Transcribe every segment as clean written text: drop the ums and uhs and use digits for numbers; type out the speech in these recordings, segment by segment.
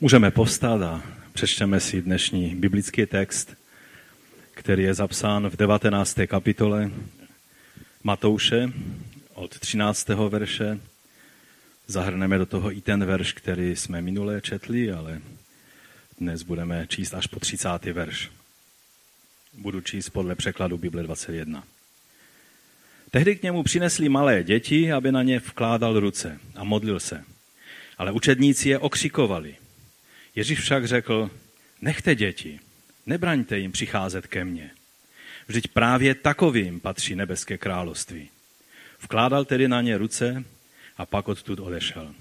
Můžeme povstat a přečteme si dnešní biblický text, který je zapsán v 19. kapitole Matouše od 13. verše. Zahrneme do toho i ten verš, který jsme minule četli, ale dnes budeme číst až po 30. verš. Budu číst podle překladu Bible 21. Tehdy k němu přinesli malé děti, aby na ně vkládal ruce a modlil se. Ale učedníci je okřikovali. Ježíš však řekl, nechte děti, nebraňte jim přicházet ke mně. Vždyť právě takovým patří nebeské království. Vkládal tedy na ně ruce a pak odtud odešel.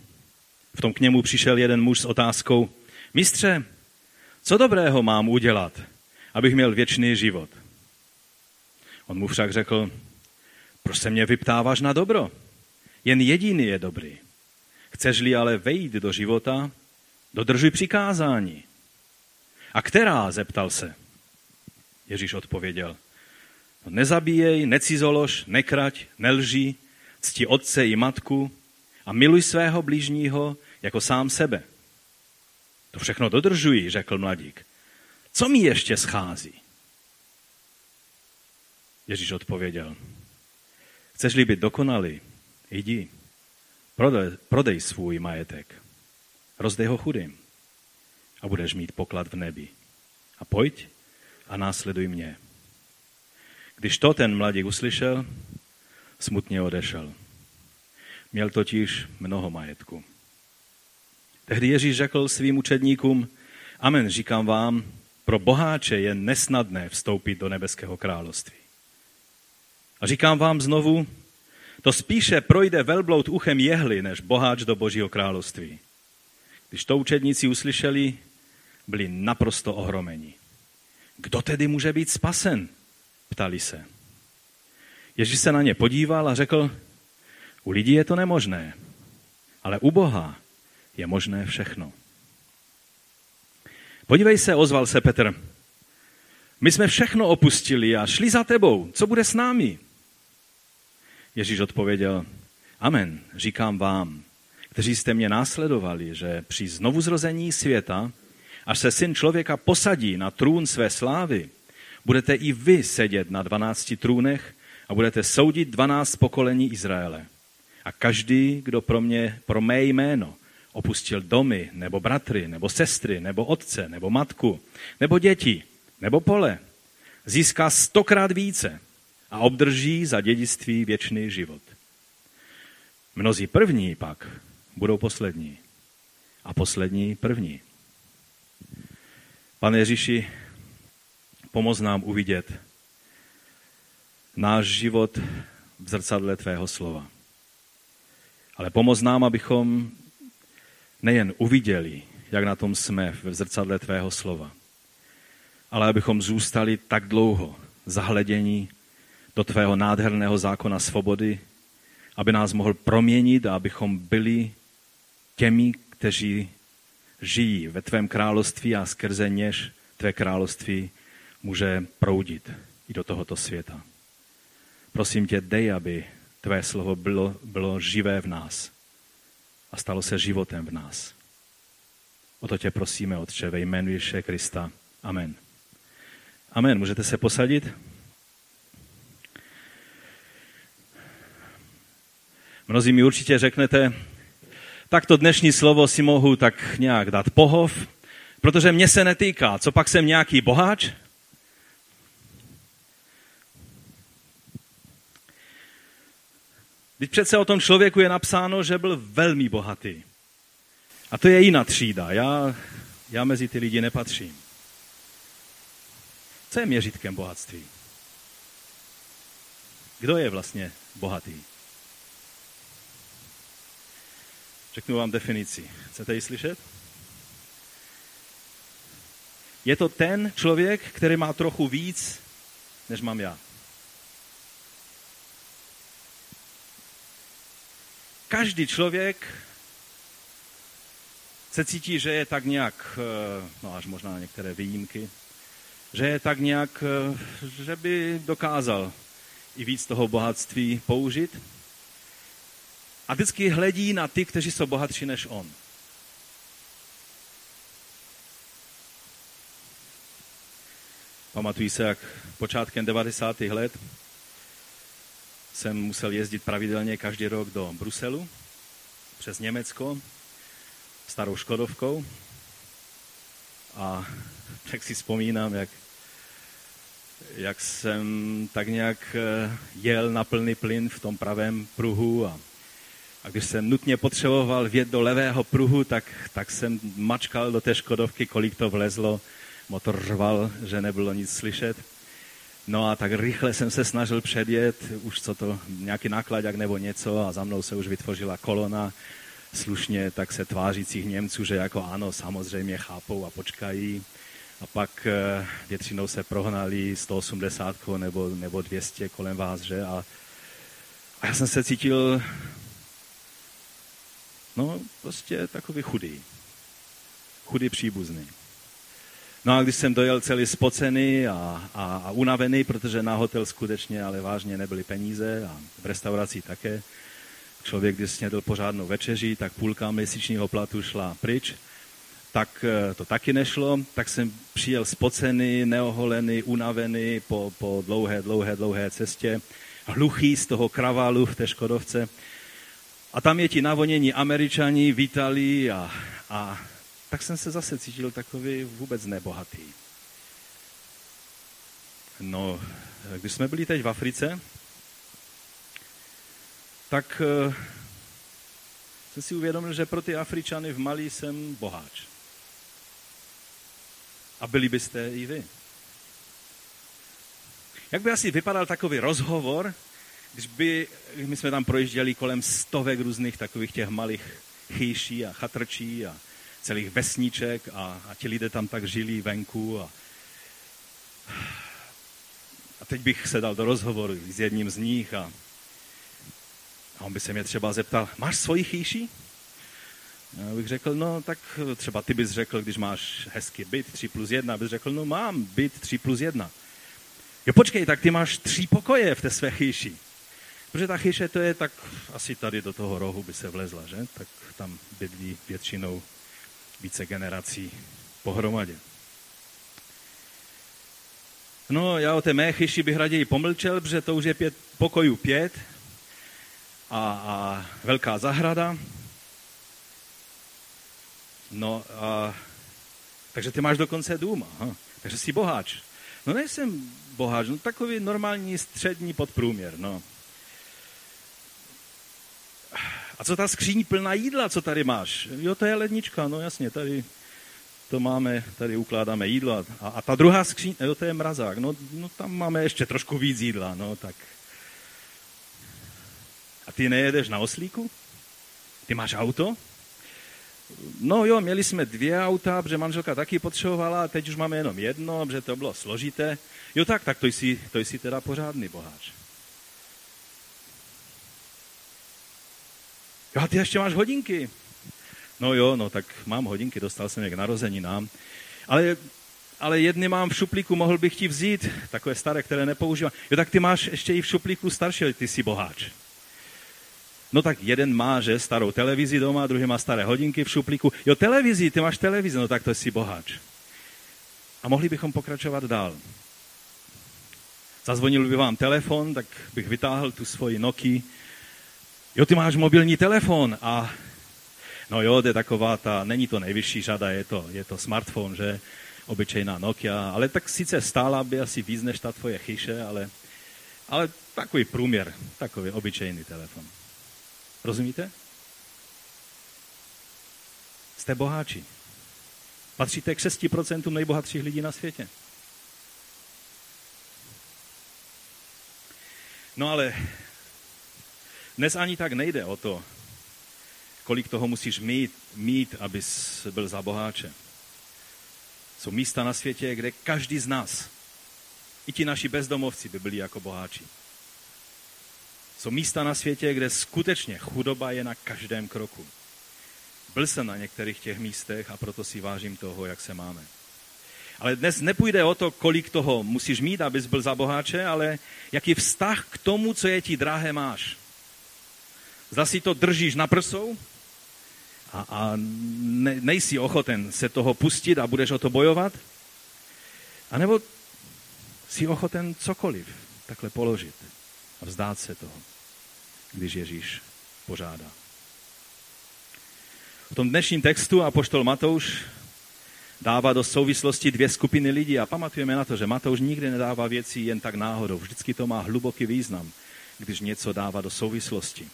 V tom k němu přišel jeden muž s otázkou, mistře, co dobrého mám udělat, abych měl věčný život? On mu však řekl, proč se mě vyptáváš na dobro? Jen jediný je dobrý. Chceš-li ale vejít do života, dodržuj přikázání. A která? Zeptal se. Ježíš odpověděl. Nezabíjej, necizolož, nekrať, nelží, cti otce i matku a miluj svého blížního jako sám sebe. To všechno dodržuji, řekl mladík. Co mi ještě schází? Ježíš odpověděl. Chceš-li být dokonalý, jdi, prodej svůj majetek. Rozdej ho chudým a budeš mít poklad v nebi. A pojď a následuj mě. Když to ten mladík uslyšel, smutně odešel. Měl totiž mnoho majetku. Tehdy Ježíš řekl svým učedníkům, amen, říkám vám, pro boháče je nesnadné vstoupit do nebeského království. A říkám vám znovu, to spíše projde velbloud uchem jehly, než boháč do božího království. Když to učedníci uslyšeli, byli naprosto ohromeni. Kdo tedy může být spasen? Ptali se. Ježíš se na ně podíval a řekl, u lidí je to nemožné, ale u Boha je možné všechno. Podívej se, ozval se Petr. My jsme všechno opustili a šli za tebou. Co bude s námi? Ježíš odpověděl, amen, říkám vám, kteří jste mě následovali, že při znovuzrození světa, až se syn člověka posadí na trůn své slávy, budete i vy sedět na 12 trůnech a budete soudit 12 pokolení Izraele. A každý, kdo pro mé jméno opustil domy, nebo bratry, nebo sestry, nebo otce, nebo matku, nebo děti, nebo pole, získá 100krát více a obdrží za dědictví věčný život. Mnozí první pak budou poslední a poslední první. Pane Ježíši, pomoz nám uvidět náš život v zrcadle tvého slova. Ale pomoz nám, abychom nejen uviděli, jak na tom jsme v zrcadle tvého slova, ale abychom zůstali tak dlouho zahledění do tvého nádherného zákona svobody, aby nás mohl proměnit a abychom byli těmi, kteří žijí ve tvém království a skrze něž tvé království může proudit i do tohoto světa. Prosím tě, dej, aby tvé slovo bylo živé v nás a stalo se životem v nás. O to tě prosíme, Otče, ve jménu Ježíše Krista. Amen. Amen. Můžete se posadit? Mnozí mi určitě řeknete, tak to dnešní slovo si mohu tak nějak dát pohov, protože mě se netýká. Co pak jsem nějaký boháč? Vždyť přece o tom člověku je napsáno, že byl velmi bohatý. A to je jiná třída. Já mezi ty lidi nepatřím. Co je měřítkem bohatství? Kdo je vlastně bohatý? Řeknu vám definici. Chcete ji slyšet? Je to ten člověk, který má trochu víc, než mám já. Každý člověk se cítí, že je tak nějak, no až možná na některé výjimky, že je tak nějak, že by dokázal i víc toho bohatství použít. A vždycky hledí na ty, kteří jsou bohatší než on. Pamatuji se, jak počátkem 90. let jsem musel jezdit pravidelně každý rok do Bruselu, přes Německo, starou Škodovkou. A tak si vzpomínám, jak jsem tak nějak jel na plný plyn v tom pravém pruhu a když jsem nutně potřeboval vjet do levého pruhu, tak jsem mačkal do té Škodovky, kolik to vlezlo. Motor řval, že nebylo nic slyšet. No a tak rychle jsem se snažil předjet, už co to, nějaký nákladák nebo něco, a za mnou se už vytvořila kolona slušně tak se tvářících Němců, že jako ano, samozřejmě chápou a počkají. A pak většinou se prohnali 180 nebo 200 kolem vás, že? A já jsem se cítil, no prostě takový chudý příbuzný. No a když jsem dojel celý spocený a unavený, protože na hotel skutečně, ale vážně nebyly peníze a v restauraci také, člověk, když snědl pořádnou večeři, tak půlka měsíčního platu šla pryč, tak to taky nešlo, tak jsem přijel spocený, neoholený, unavený po dlouhé cestě, hluchý z toho kraválu v té Škodovce. A tam je ti navonění Američani vítali a tak jsem se zase cítil takový vůbec nebohatý. No, když jsme byli teď v Africe, tak jsem si uvědomil, že pro ty Afričany v Mali jsem boháč. A byli byste i vy. Jak by asi vypadal takový rozhovor, když my jsme tam projížděli kolem stovek různých takových těch malých chýší a chatrčí a celých vesniček a ti lidé tam tak žili venku. A teď bych se dal do rozhovoru s jedním z nich a on by se mě třeba zeptal, máš svoji chýši? Já bych řekl, no tak třeba ty bys řekl, když máš hezky byt 3+1, bys řekl, no mám byt 3+1. Jo počkej, tak ty máš 3 pokoje v té své chýši. Protože ta chýše to je tak asi tady do toho rohu by se vlezla, že? Tak tam bydlí většinou více generací pohromadě. No já o té mé chýši bych raději pomlčel, protože to už je 5 pokojů a velká zahrada. No a takže ty máš dokonce dům, aha, takže jsi boháč. No nejsem boháč, no takový normální střední podprůměr, no. A co ta skříň plná jídla, co tady máš? Jo, to je lednička, no jasně, tady to máme, tady ukládáme jídlo. A ta druhá skříň, jo, to je mrazák, no tam máme ještě trošku víc jídla, no tak. A ty nejedeš na oslíku? Ty máš auto? No jo, měli jsme 2 auta, protože manželka taky potřebovala, a teď už máme jenom 1, protože to bylo složité. Jo tak to jsi teda pořádný boháč. Jo, a ty ještě máš hodinky. No jo, no tak mám hodinky, dostal jsem je k narozeninám. Ale jedny mám v šuplíku, mohl bych ti vzít, takové staré, které nepoužívám. Jo, tak ty máš ještě i v šuplíku starší, ty jsi boháč. No tak jeden má, že, starou televizi doma, druhý má staré hodinky v šuplíku. Jo, televizi, ty máš televizi, no tak to jsi boháč. A mohli bychom pokračovat dál. Zazvonil by vám telefon, tak bych vytáhl tu svoji Nokii. Jo, ty máš mobilní telefon a no jo, to je taková ta, není to nejvyšší řada, je to smartphone, že, obyčejná Nokia, ale tak sice stála by asi víc než ta tvoje chyše, ale takový průměr, takový obyčejný telefon. Rozumíte? Jste boháči. Patříte k 6% nejbohatších lidí na světě. No ale dnes ani tak nejde o to, kolik toho musíš mít, abys byl za boháče. Jsou místa na světě, kde každý z nás, i ti naši bezdomovci by byli jako boháči. Jsou místa na světě, kde skutečně chudoba je na každém kroku. Byl jsem na některých těch místech a proto si vážím toho, jak se máme. Ale dnes nepůjde o to, kolik toho musíš mít, abys byl za boháče, ale jaký vztah k tomu, co je ti drahé, máš. Zda si to držíš na prsou a nejsi ochoten se toho pustit a budeš o to bojovat? A nebo jsi ochoten cokoliv takhle položit a vzdát se toho, když Ježíš požádá. V tom dnešním textu apoštol Matouš dává do souvislosti dvě skupiny lidí a pamatujeme na to, že Matouš nikdy nedává věci jen tak náhodou. Vždycky to má hluboký význam, když něco dává do souvislosti.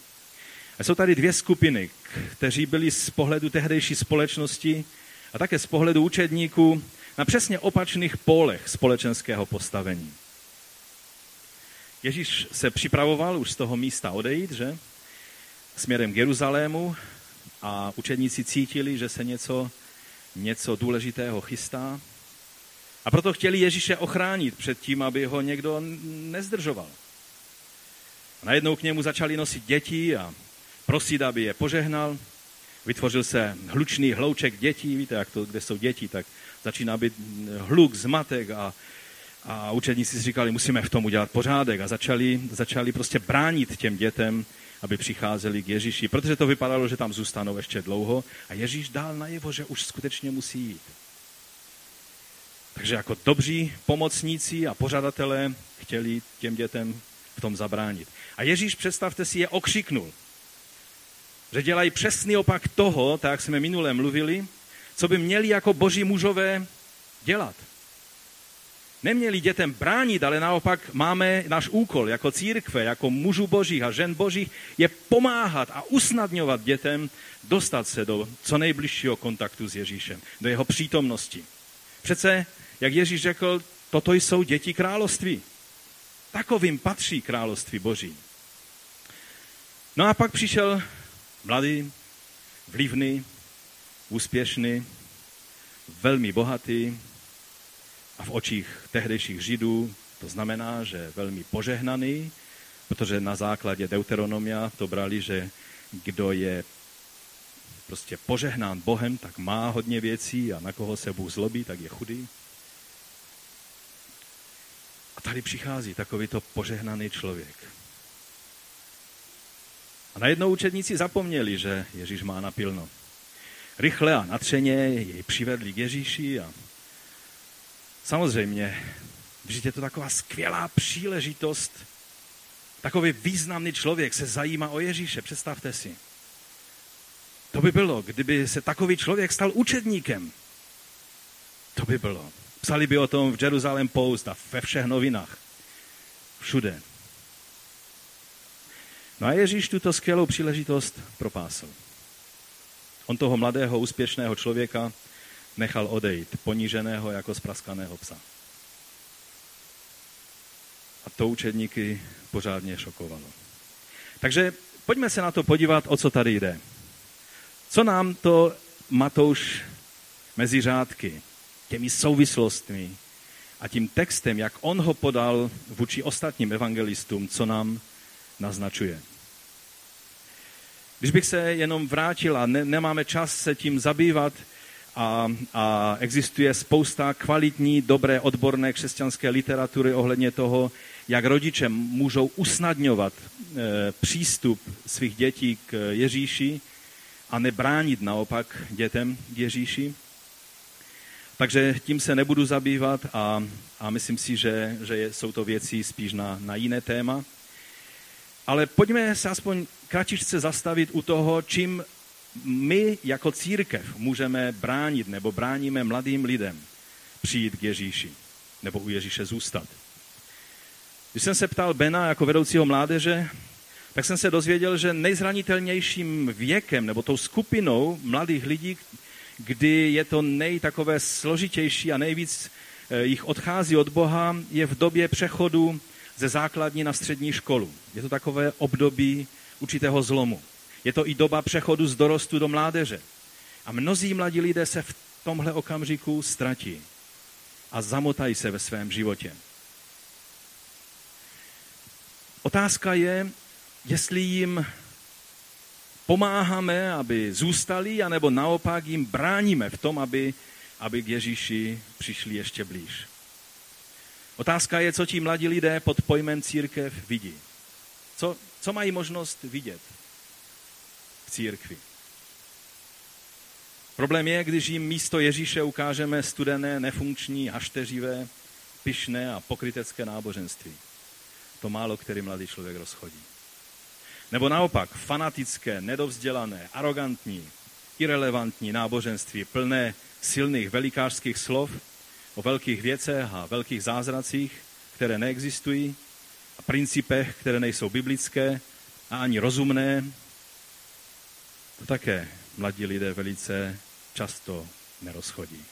A jsou tady dvě skupiny, kteří byli z pohledu tehdejší společnosti a také z pohledu učedníků na přesně opačných pólech společenského postavení. Ježíš se připravoval už z toho místa odejít, že? Směrem k Jeruzalému a učedníci cítili, že se něco důležitého chystá a proto chtěli Ježíše ochránit před tím, aby ho někdo nezdržoval. A najednou k němu začali nosit děti a prosit, aby je požehnal. Vytvořil se hlučný hlouček dětí, víte, jak to, kde jsou děti, tak začíná být hluk, zmatek a učedníci si říkali, musíme v tom udělat pořádek a začali prostě bránit těm dětem, aby přicházeli k Ježíši, protože to vypadalo, že tam zůstanou ještě dlouho a Ježíš dal najevo, že už skutečně musí jít. Takže jako dobří pomocníci a pořadatelé chtěli těm dětem v tom zabránit. A Ježíš, představte si, je okřiknul, že dělají přesný opak toho, tak jak jsme minule mluvili, co by měli jako boží mužové dělat. Neměli dětem bránit, ale naopak máme náš úkol jako církve, jako mužů božích a žen božích, je pomáhat a usnadňovat dětem dostat se do co nejbližšího kontaktu s Ježíšem, do jeho přítomnosti. Přece, jak Ježíš řekl, toto jsou děti království. Takovým patří království boží. No a pak přišel mladý, vlivný, úspěšný, velmi bohatý a v očích tehdejších Židů to znamená, že velmi požehnaný, protože na základě Deuteronomia to brali, že kdo je prostě požehnán Bohem, tak má hodně věcí a na koho se Bůh zlobí, tak je chudý. A tady přichází takovýto požehnaný člověk. A najednou učedníci zapomněli, že Ježíš má napilno. Rychle a natřeně jej přivedli k Ježíši a samozřejmě, že je to taková skvělá příležitost. Takový významný člověk se zajímá o Ježíše, představte si. To by bylo, kdyby se takový člověk stal učedníkem. To by bylo. Psali by o tom v Jerusalem Post a ve všech novinách. Všude. No a Ježíš tuto skvělou příležitost propásl. On toho mladého, úspěšného člověka nechal odejít, poníženého jako zpraskaného psa. A to učedníky pořádně šokovalo. Takže pojďme se na to podívat, o co tady jde. Co nám to Matouš mezi řádky, těmi souvislostmi a tím textem, jak on ho podal vůči ostatním evangelistům, co nám naznačuje. Když bych se jenom vrátil a nemáme čas se tím zabývat a existuje spousta kvalitní, dobré, odborné křesťanské literatury ohledně toho, jak rodiče můžou usnadňovat přístup svých dětí k Ježíši a nebránit naopak dětem k Ježíši. Takže tím se nebudu zabývat a myslím si, že jsou to věci spíš na jiné téma. Ale pojďme se aspoň kratičce zastavit u toho, čím my jako církev můžeme bránit nebo bráníme mladým lidem přijít k Ježíši nebo u Ježíše zůstat. Když jsem se ptal Bena jako vedoucího mládeže, tak jsem se dozvěděl, že nejzranitelnějším věkem nebo tou skupinou mladých lidí, kdy je to nejtakové složitější a nejvíc jich odchází od Boha, je v době přechodu ze základní na střední školu. Je to takové období určitého zlomu. Je to i doba přechodu z dorostu do mládeže. A mnozí mladí lidé se v tomhle okamžiku ztratí a zamotají se ve svém životě. Otázka je, jestli jim pomáháme, aby zůstali, anebo naopak jim bráníme v tom, aby k Ježíši přišli ještě blíž. Otázka je, co ti mladí lidé pod pojmem církev vidí. Co mají možnost vidět v církvi? Problém je, když jim místo Ježíše ukážeme studené, nefunkční, hašteřivé pyšné a pokrytecké náboženství. To málo který mladý člověk rozchodí. Nebo naopak fanatické, nedovzdělané, arrogantní, irelevantní náboženství plné silných velikářských slov o velkých věcech a velkých zázracích, které neexistují, a principech, které nejsou biblické a ani rozumné, to také mladí lidé velice často nerozchodí.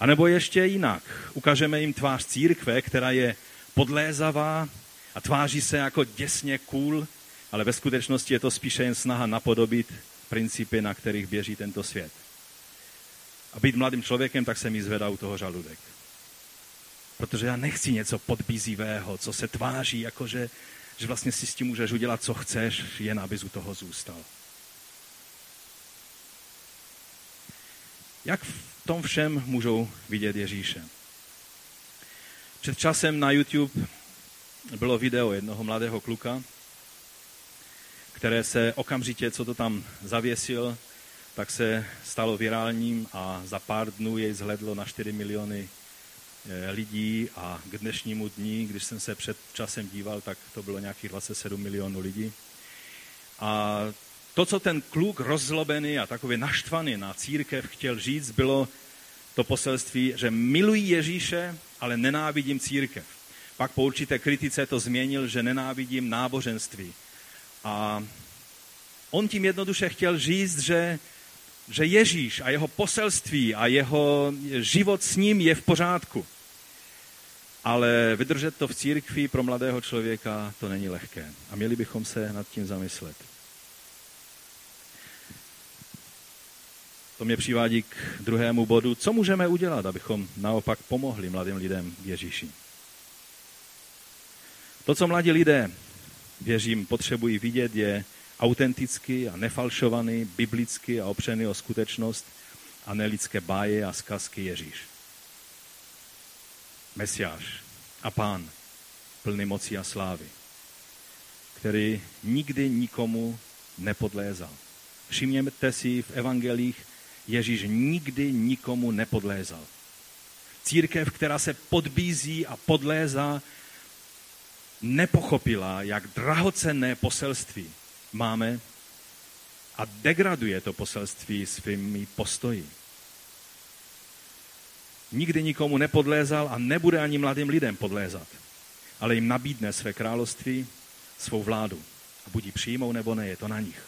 A nebo ještě jinak, ukážeme jim tvář církve, která je podlézavá a tváří se jako děsně cool, ale ve skutečnosti je to spíše jen snaha napodobit principy, na kterých běží tento svět. A být mladým člověkem, tak se mi zvedá u toho žaludek. Protože já nechci něco podbízivého, co se tváří, jakože že vlastně si s tím můžeš udělat, co chceš, jen abys u toho zůstal. Jak v tom všem můžou vidět Ježíše? Před časem na YouTube bylo video jednoho mladého kluka, které se okamžitě, co to tam zavěsil, tak se stalo virálním a za pár dnů jej zhlédlo na 4 miliony lidí a k dnešnímu dní, když jsem se před časem díval, tak to bylo nějakých 27 milionů lidí. A to, co ten kluk rozlobený a takový naštvaný na církev chtěl říct, bylo to poselství, že miluji Ježíše, ale nenávidím církev. Pak po určité kritice to změnil, že nenávidím náboženství. A on tím jednoduše chtěl říct, že Ježíš a jeho poselství a jeho život s ním je v pořádku. Ale vydržet to v církvi pro mladého člověka, to není lehké. A měli bychom se nad tím zamyslet. To mě přivádí k druhému bodu. Co můžeme udělat, abychom naopak pomohli mladým lidem k Ježíši? To, co mladí lidé, věřím, potřebují vidět, je autentický a nefalšovaný, biblický a opřený o skutečnost a nelidské báje a zkazky Ježíš. Mesiáš a Pán, plný moci a slávy, který nikdy nikomu nepodlézal. Všimněte si, v evangelích Ježíš nikdy nikomu nepodlézal. Církev, která se podbízí a podlézá, nepochopila, jak drahocenné poselství máme a degraduje to poselství svými postoji. Nikdy nikomu nepodlézal a nebude ani mladým lidem podlézat, ale jim nabídne své království, svou vládu. A buď ji přijmou, nebo ne, je to na nich.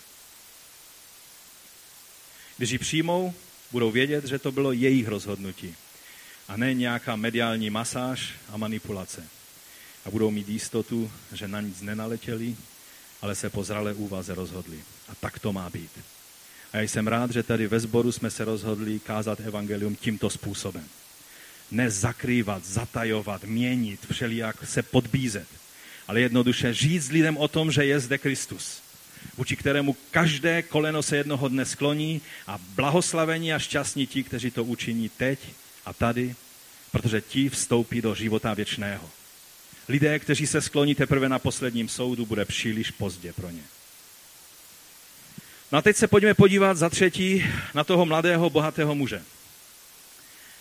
Když ji přijmou, budou vědět, že to bylo jejich rozhodnutí a ne nějaká mediální masáž a manipulace. A budou mít jistotu, že na nic nenaletěli, ale se po zralé úvaze rozhodli. A tak to má být. A já jsem rád, že tady ve sboru jsme se rozhodli kázat evangelium tímto způsobem. Nezakrývat, zatajovat, měnit, všelijak se podbízet, ale jednoduše říct lidem o tom, že je zde Kristus, vůči kterému každé koleno se jednoho dne skloní a blahoslavení a šťastní ti, kteří to učiní teď a tady, protože ti vstoupí do života věčného. Lidé, kteří se skloní teprve na posledním soudu, bude příliš pozdě pro ně. No a teď se pojďme podívat za třetí na toho mladého, bohatého muže.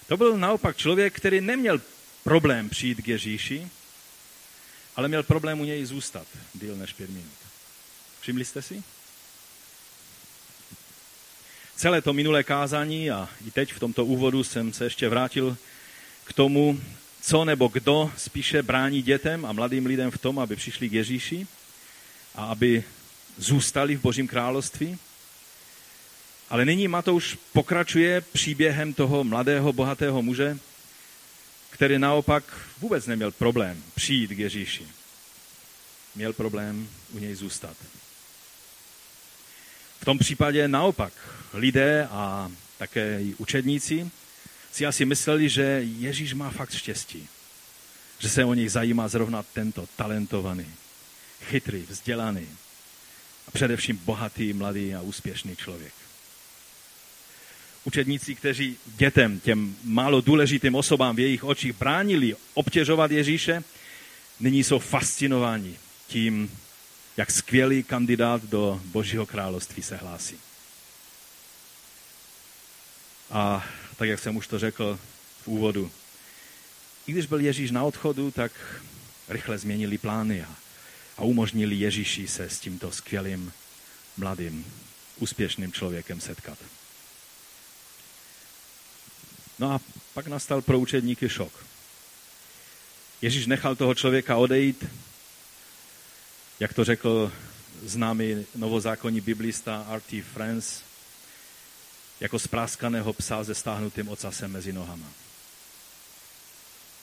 To byl naopak člověk, který neměl problém přijít k Ježíši, ale měl problém u něj zůstat díl než 5 minut. Všimli jste si? Celé to minulé kázání a i teď v tomto úvodu jsem se ještě vrátil k tomu, co nebo kdo spíše brání dětem a mladým lidem v tom, aby přišli k Ježíši a aby zůstali v Božím království. Ale nyní Matouš pokračuje příběhem toho mladého, bohatého muže, který naopak vůbec neměl problém přijít k Ježíši. Měl problém u něj zůstat. V tom případě naopak lidé a také i učedníci si asi mysleli, že Ježíš má fakt štěstí, že se o něj zajímá zrovna tento talentovaný, chytrý, vzdělaný a především bohatý, mladý a úspěšný člověk. Učedníci, kteří dětem, těm málo důležitým osobám v jejich očích bránili obtěžovat Ježíše, nyní jsou fascinováni tím, jak skvělý kandidát do Božího království se hlásí. A tak, jak jsem už to řekl v úvodu, I když byl Ježíš na odchodu, tak rychle změnili plány a umožnili Ježíši se s tímto skvělým, mladým, úspěšným člověkem setkat. No a pak nastal pro učedníky šok. Ježíš nechal toho člověka odejít, jak to řekl známý novozákonní biblista R. T. France, jako spráskaného psa se stáhnutým ocasem mezi nohama.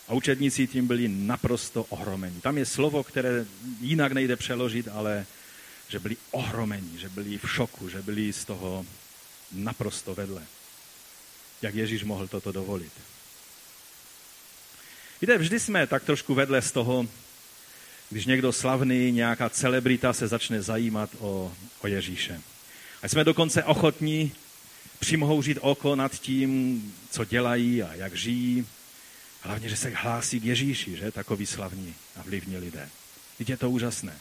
A učedníci tím byli naprosto ohromeni. Tam je slovo, které jinak nejde přeložit, ale že byli ohromeni, že byli v šoku, že byli z toho naprosto vedle. Jak Ježíš mohl toto dovolit? Víte, vždy jsme tak trošku vedle z toho, když někdo slavný, nějaká celebrita se začne zajímat o Ježíše. A jsme dokonce ochotní přimhouřit oko nad tím, co dělají a jak žijí. Hlavně, že se hlásí k Ježíši, že? Takový slavní a vlivní lidé. Teď je to úžasné.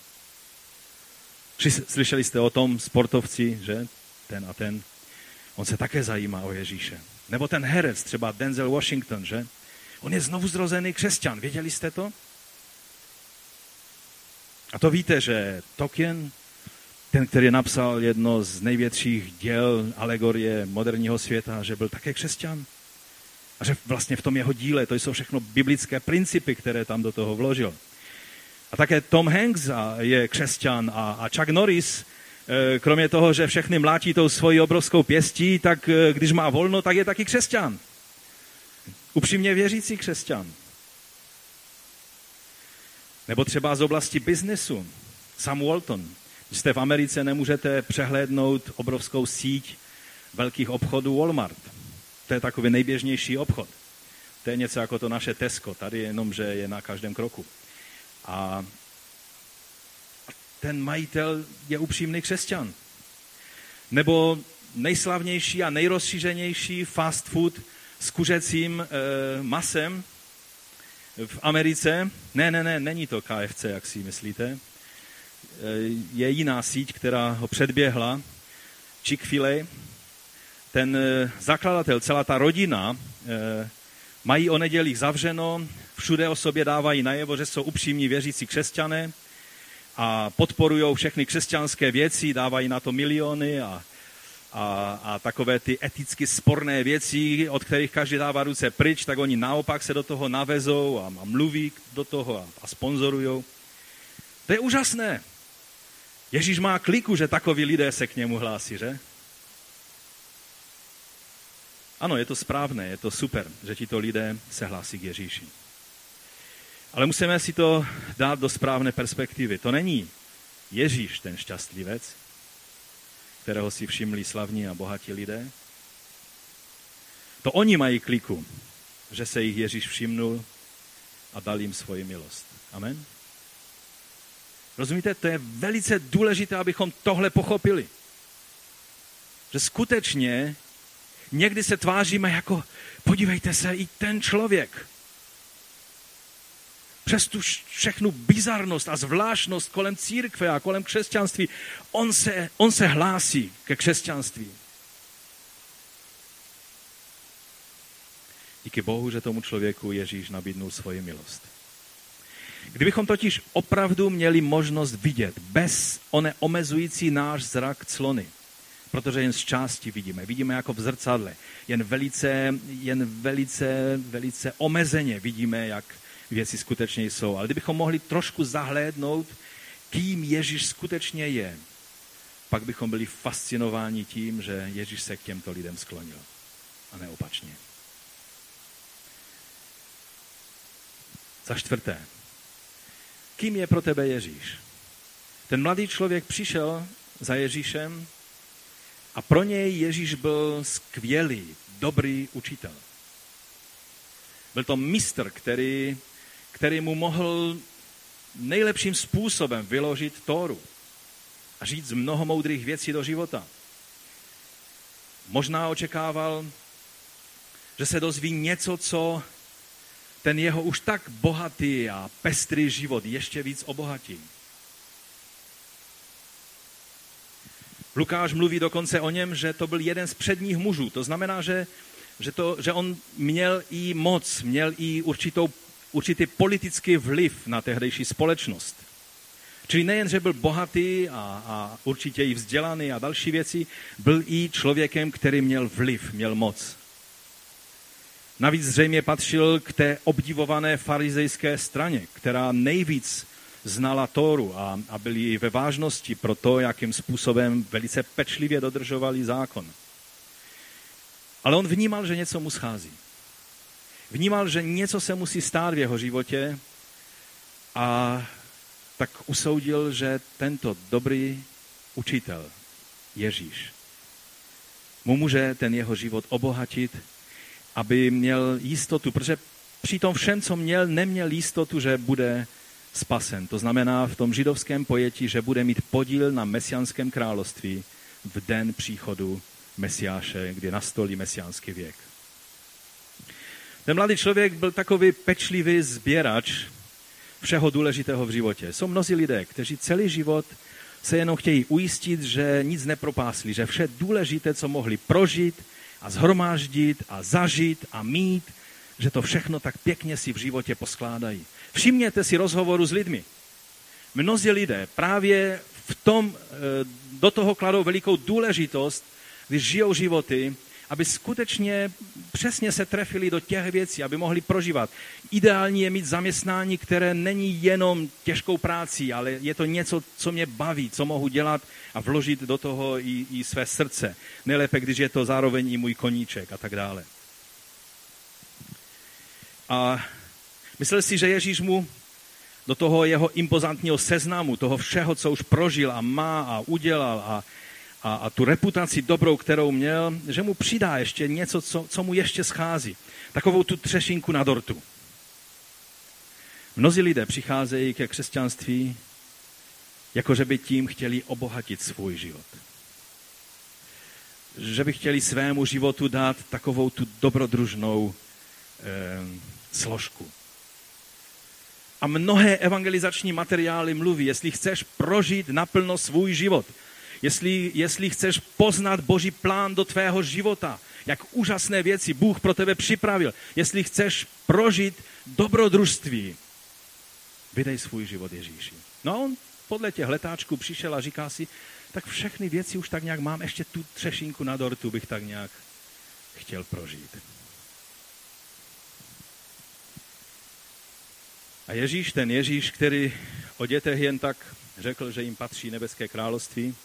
Slyšeli jste o tom sportovci, že? Ten a ten. On se také zajímá o Ježíše. Nebo ten herec, třeba Denzel Washington, že? On je znovu zrozený křesťan. Věděli jste to? A to víte, že Tolkien, ten, který napsal jedno z největších děl alegorie moderního světa, že byl také křesťan? A že vlastně v tom jeho díle, to jsou všechno biblické principy, které tam do toho vložil. A také Tom Hanks je křesťan a Chuck Norris, kromě toho, že všechny mlátí tou svojí obrovskou pěstí, tak když má volno, tak je taky křesťan. Upřímně věřící křesťan. Nebo třeba z oblasti biznesu. Sam Walton. Když jste v Americe, nemůžete přehlédnout obrovskou síť velkých obchodů Walmart. To je takový nejběžnější obchod. To je něco jako to naše Tesco. Tady jenom, že je na každém kroku. A ten majitel je upřímný křesťan. Nebo nejslavnější a nejrozšířenější fast food s kuřecím masem v Americe. Ne, není to KFC, jak si myslíte. Je jiná síť, která ho předběhla. Chick-fil-A. Ten zakladatel, celá ta rodina, mají o nedělích zavřeno, všude o sobě dávají najevo, že jsou upřímní věřící křesťané a podporují všechny křesťanské věci, dávají na to miliony a takové ty eticky sporné věci, od kterých každý dává ruce pryč, tak oni naopak se do toho navezou a mluví do toho a sponzorujou. To je úžasné. Ježíš má kliku, že takoví lidé se k němu hlásí, že? Ano, je to správné, je to super, že tito lidé se hlásí k Ježíši. Ale musíme si to dát do správné perspektivy. To není Ježíš ten šťastlivec, kterého si všimli slavní a bohatí lidé. To oni mají kliku, že se jich Ježíš všimnul a dal jim svoji milost. Amen? Rozumíte? To je velice důležité, abychom tohle pochopili. Že skutečně někdy se tváříme jako, podívejte se, i ten člověk. Přes tu všechnu bizarnost a zvláštnost kolem církve a kolem křesťanství, on se hlásí ke křesťanství. Díky Bohu, že tomu člověku Ježíš nabídnul svoji milost. Kdybychom totiž opravdu měli možnost vidět bez one omezující náš zrak clony, protože jen z části vidíme. Vidíme jako v zrcadle. Jen velice omezeně vidíme, jak věci skutečně jsou. Ale kdybychom mohli trošku zahlédnout, kým Ježíš skutečně je, pak bychom byli fascinováni tím, že Ježíš se k těmto lidem sklonil. A neopačně. Za čtvrté. Kým je pro tebe Ježíš? Ten mladý člověk přišel za Ježíšem, a pro něj Ježíš byl skvělý, dobrý učitel. Byl to mistr, který mu mohl nejlepším způsobem vyložit Tóru a říct mnoho moudrých věcí do života. Možná očekával, že se dozví něco, co ten jeho už tak bohatý a pestrý život ještě víc obohatí. Lukáš mluví dokonce o něm, že to byl jeden z předních mužů. To znamená, že on měl i moc, měl i určitou určitý politický vliv na tehdejší společnost. Čili nejen, že byl bohatý a určitě i vzdělaný a další věci, byl i člověkem, který měl vliv, měl moc. Navíc zřejmě patřil k té obdivované farizejské straně, která nejvíc znala Tóru a byli ve vážnosti pro to, jakým způsobem velice pečlivě dodržovali zákon. Ale on vnímal, že něco mu schází. Vnímal, že něco se musí stát v jeho životě a tak usoudil, že tento dobrý učitel, Ježíš, mu může ten jeho život obohatit, aby měl jistotu, protože při tom všem, co měl, neměl jistotu, že bude spasen. To znamená v tom židovském pojetí, že bude mít podíl na mesiánském království v den příchodu Mesiáše, kdy nastolí mesiánský věk. Ten mladý člověk byl takový pečlivý sběrač všeho důležitého v životě. Jsou mnozí lidé, kteří celý život se jenom chtějí ujistit, že nic nepropásli, že vše důležité, co mohli prožít a zhromáždit a zažít a mít, že to všechno tak pěkně si v životě poskládají. Všimněte si rozhovoru s lidmi. Mnozí lidé právě v tom, do toho kladou velikou důležitost, když žijou životy, aby skutečně přesně se trefili do těch věcí, aby mohli prožívat. Ideální je mít zaměstnání, které není jenom těžkou práci, ale je to něco, co mě baví, co mohu dělat a vložit do toho i své srdce. Nejlépe, když je to zároveň i můj koníček a tak dále. A myslel si, že Ježíš mu do toho jeho impozantního seznamu, toho všeho, co už prožil a má a udělal a tu reputaci dobrou, kterou měl, že mu přidá ještě něco, co mu ještě schází. Takovou tu třešinku na dortu. Mnozí lidé přicházejí ke křesťanství, jakože by tím chtěli obohatit svůj život. Že by chtěli svému životu dát takovou tu dobrodružnou složku. A mnohé evangelizační materiály mluví, jestli chceš prožít naplno svůj život, jestli chceš poznat Boží plán do tvého života, jak úžasné věci Bůh pro tebe připravil, jestli chceš prožít dobrodružství, vydej svůj život Ježíši. No a on podle těch letáčků přišel a říká si, tak všechny věci už tak nějak mám, ještě tu třešinku na dortu bych tak nějak chtěl prožít. A Ježíš, ten Ježíš, který o dětech jen tak řekl, že jim patří nebeské království,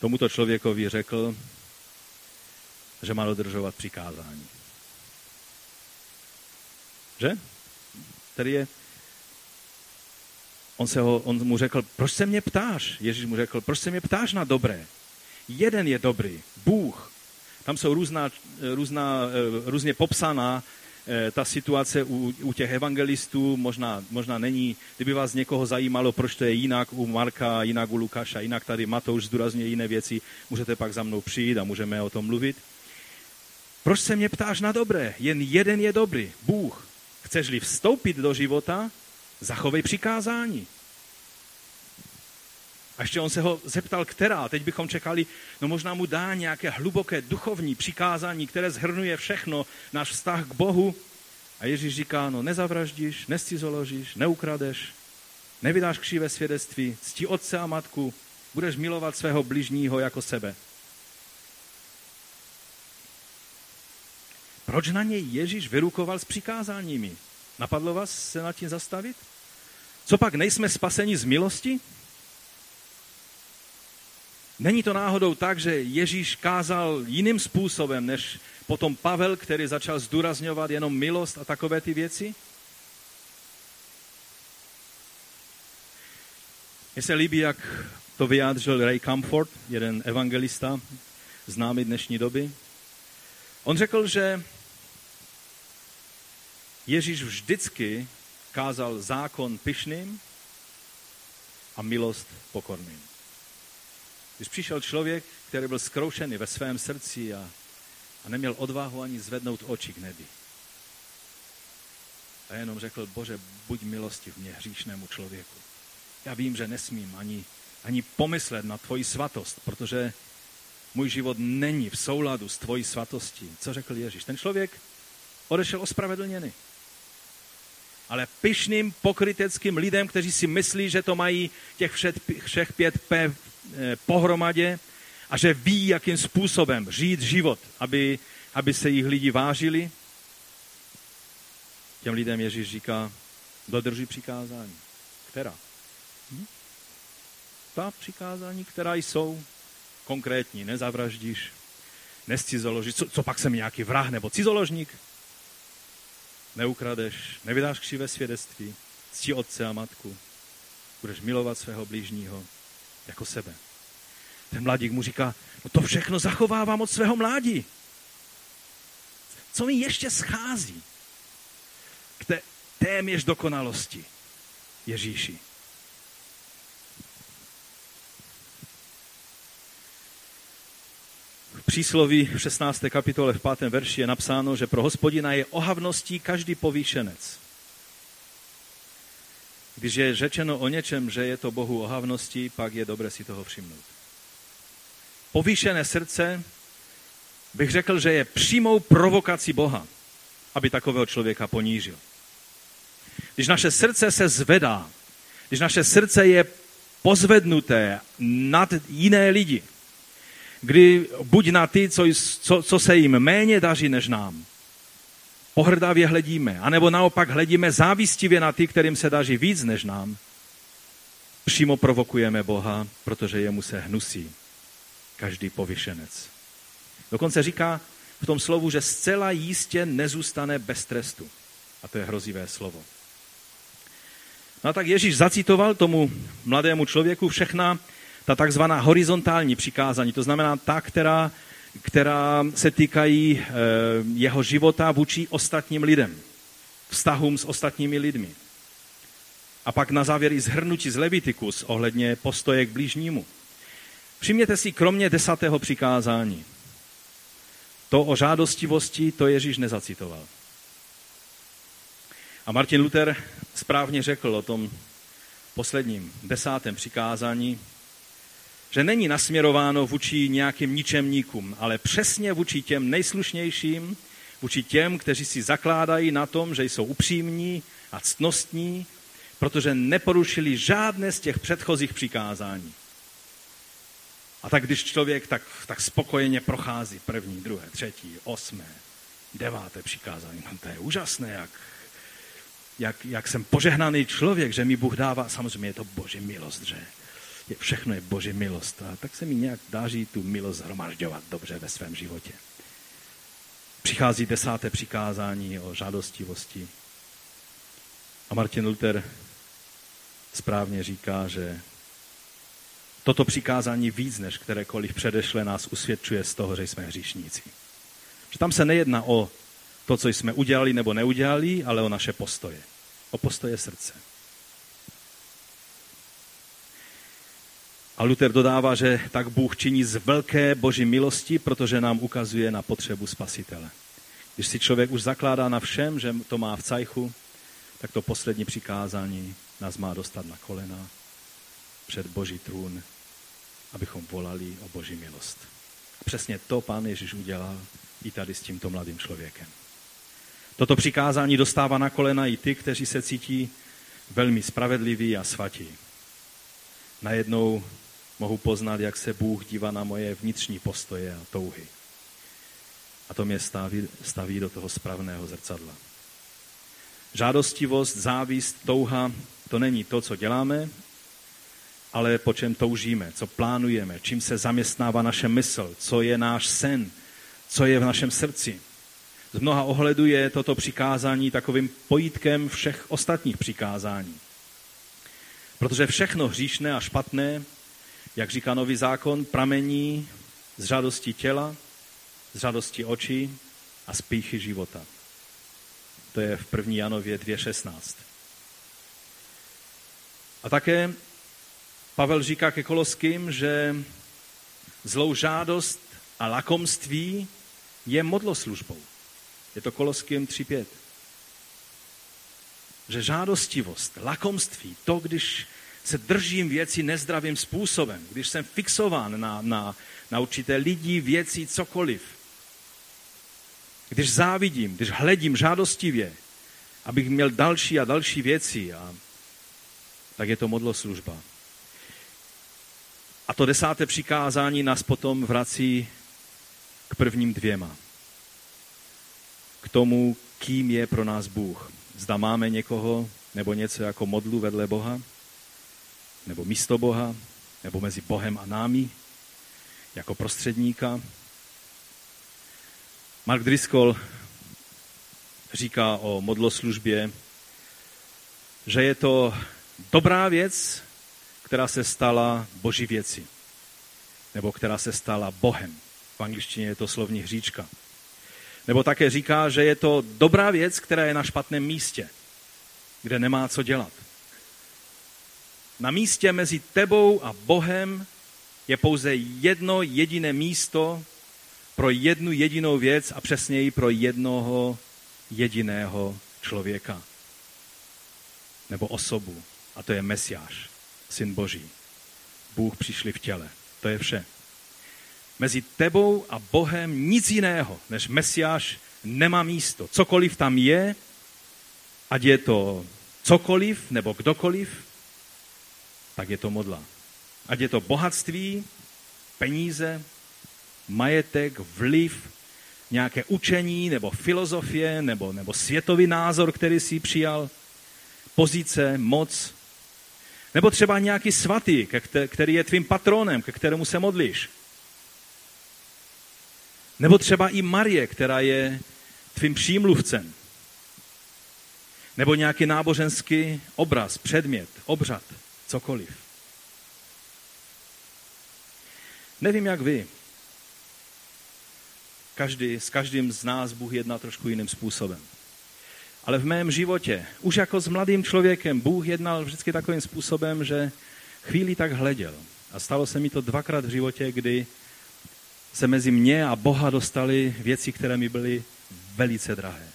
tomuto člověkovi řekl, že má dodržovat přikázání. Že? Tady je. On mu řekl, proč se mě ptáš? Ježíš mu řekl, proč se mě ptáš na dobré? Jeden je dobrý, Bůh. Tam jsou různě popsaná ta situace u těch evangelistů, možná není, kdyby vás někoho zajímalo, proč to je jinak u Marka, jinak u Lukáša, jinak tady Matouš zdůrazňuje jiné věci, můžete pak za mnou přijít a můžeme o tom mluvit. Proč se mě ptáš na dobré? Jen jeden je dobrý, Bůh. Chceš-li vstoupit do života, zachovej přikázání. A ještě on se ho zeptal, která. Teď bychom čekali, no možná mu dá nějaké hluboké duchovní přikázání, které shrnuje všechno, náš vztah k Bohu. A Ježíš říká, no nezavraždíš, nezcizoložíš, neukradeš, nevydáš křivé svědectví, cti otce a matku, budeš milovat svého bližního jako sebe. Proč na něj Ježíš vyrukoval s přikázáními? Napadlo vás se nad tím zastavit? Copak nejsme spaseni z milosti? Není to náhodou tak, že Ježíš kázal jiným způsobem, než potom Pavel, který začal zdůrazňovat jenom milost a takové ty věci? Mně se líbí, jak to vyjádřil Ray Comfort, jeden evangelista, známý dnešní doby. On řekl, že Ježíš vždycky kázal zákon pyšným a milost pokorným. Když přišel člověk, který byl zkroušený ve svém srdci a neměl odvahu ani zvednout oči k nebi. A jenom řekl, Bože, buď milostiv mě, hříšnému člověku. Já vím, že nesmím ani pomyslet na tvoji svatost, protože můj život není v souladu s tvojí svatostí. Co řekl Ježíš? Ten člověk odešel ospravedlněný. ale pyšným pokryteckým lidem, kteří si myslí, že to mají těch všech pět P pohromadě a že ví, jakým způsobem žít život, aby se jich lidi vážili. Těm lidem Ježíš říká, dodrží přikázání. Která? Ta přikázání, která jsou konkrétní. Nezavraždíš, nescizoložíš, co pak jsem nějaký vrah nebo cizoložník? Neukradeš, nevydáš křivé svědectví, ctí otce a matku, budeš milovat svého blížního jako sebe. Ten mladík mu říká, no to všechno zachovávám od svého mládí. Co mi ještě schází k téměř dokonalosti, Ježíši? V přísloví v 16. kapitole v 5. verši je napsáno, že pro Hospodina je ohavností každý povýšenec. Když je řečeno o něčem, že je to Bohu ohavností, pak je dobré si toho všimnout. Povýšené srdce bych řekl, že je přímou provokací Boha, aby takového člověka ponížil. Když naše srdce se zvedá, když naše srdce je pozvednuté nad jiné lidi, kdy buď na ty, co se jim méně daří než nám, pohrdavě hledíme, anebo naopak hledíme závistivě na ty, kterým se daří víc než nám, přímo provokujeme Boha, protože jemu se hnusí každý povyšenec. Dokonce říká v tom slovu, že zcela jistě nezůstane bez trestu. A to je hrozivé slovo. No a tak Ježíš zacitoval tomu mladému člověku všechna ta takzvaná horizontální přikázání, to znamená ta, která se týkají jeho života vůči ostatním lidem, vztahům s ostatními lidmi. A pak na závěr i shrnutí z Levitikus ohledně postoje k blížnímu. Všimněte si, kromě 10. přikázání, to o žádostivosti, to Ježíš nezacitoval. A Martin Luther správně řekl o tom posledním 10. přikázání, že není nasměrováno vůči nějakým ničemníkům, ale přesně vůči těm nejslušnějším, vůči těm, kteří si zakládají na tom, že jsou upřímní a ctnostní, protože neporušili žádné z těch předchozích přikázání. A tak když člověk tak spokojeně prochází 1., 2., 3., 8., 9. přikázání, no to je úžasné, jak jsem požehnaný člověk, že mi Bůh dává, samozřejmě je to Boží milost, že všechno je Boží milost. A tak se mi nějak daří tu milost zhromažďovat dobře ve svém životě. Přichází 10. přikázání o žádostivosti. A Martin Luther správně říká, že toto přikázání víc než kterékoliv předešle nás usvědčuje z toho, že jsme hříšníci. Že tam se nejedná o to, co jsme udělali nebo neudělali, ale o naše postoje. O postoje srdce. A Luther dodává, že tak Bůh činí z velké Boží milosti, protože nám ukazuje na potřebu Spasitele. Když si člověk už zakládá na všem, že to má v cajchu, tak to poslední přikázání nás má dostat na kolena před Boží trůn, abychom volali o Boží milost. A přesně to Pán Ježíš udělal i tady s tímto mladým člověkem. Toto přikázání dostává na kolena i ty, kteří se cítí velmi spravedliví a svatí. Najednou mohu poznat, jak se Bůh dívá na moje vnitřní postoje a touhy. A to mě staví do toho správného zrcadla. Žádostivost, závist, touha, to není to, co děláme, ale po čem toužíme, co plánujeme, čím se zaměstnává naše mysl, co je náš sen, co je v našem srdci. Z mnoha ohledů je toto přikázání takovým pojítkem všech ostatních přikázání. Protože všechno hříšné a špatné, jak říká Nový zákon, pramení z žádosti těla, z žádosti očí a z pýchy života. To je v 1. Janově 2.16. A také Pavel říká ke Koloským, že zlou žádost a lakomství je modloslužbou. Je to Koloským 3.5. Že žádostivost, lakomství, to, když se držím věci nezdravým způsobem, když jsem fixován na určité lidi, věci, cokoliv, když závidím, když hledím žádostivě abych měl další a další věci. A tak je to modloslužba. A to 10. přikázání nás potom vrací k prvním dvěma. K tomu, kým je pro nás Bůh. Zda máme někoho nebo něco jako modlu vedle Boha, nebo místo Boha, nebo mezi Bohem a námi, jako prostředníka. Mark Driscoll říká o modloslužbě, že je to dobrá věc, která se stala Boží věcí, nebo která se stala Bohem. V angličtině je to slovní hříčka. Nebo také říká, že je to dobrá věc, která je na špatném místě, kde nemá co dělat. Na místě mezi tebou a Bohem je pouze jedno jediné místo pro jednu jedinou věc a přesněji pro jednoho jediného člověka nebo osobu. A to je Mesiáš, Syn Boží. Bůh přišel v těle. To je vše. Mezi tebou a Bohem nic jiného než Mesiáš nemá místo. Cokoliv tam je, ať je to cokoliv nebo kdokoliv, tak je to modla. Ať je to bohatství, peníze, majetek, vliv, nějaké učení nebo filozofie nebo světový názor, který si přijal, pozice, moc, nebo třeba nějaký svatý, který je tvým patronem, ke kterému se modlíš. Nebo třeba i Marie, která je tvým přímluvcem. Nebo nějaký náboženský obraz, předmět, obřad, cokoliv. Nevím, jak vy. S každým z nás Bůh jedná trošku jiným způsobem. Ale v mém životě, už jako s mladým člověkem, Bůh jednal vždycky takovým způsobem, že chvíli tak hleděl. A stalo se mi to dvakrát v životě, kdy se mezi mě a Boha dostaly věci, které mi byly velice drahé,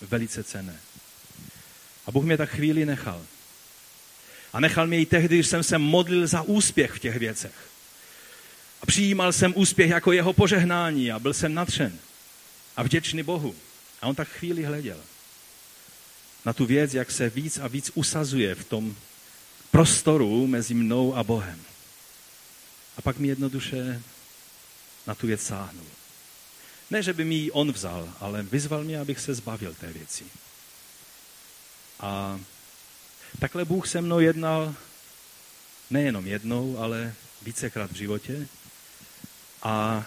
velice cenné. A Bůh mě tak chvíli nechal. A nechal mě i tehdy, když jsem se modlil za úspěch v těch věcech. A přijímal jsem úspěch jako jeho požehnání a byl jsem nadšen a vděčný Bohu. A on tak chvíli hleděl na tu věc, jak se víc a víc usazuje v tom prostoru mezi mnou a Bohem. A pak mi jednoduše na tu věc sáhnul. Ne, že by mi ji on vzal, ale vyzval mě, abych se zbavil té věci. A takhle Bůh se mnou jednal nejenom jednou, ale vícekrát v životě. A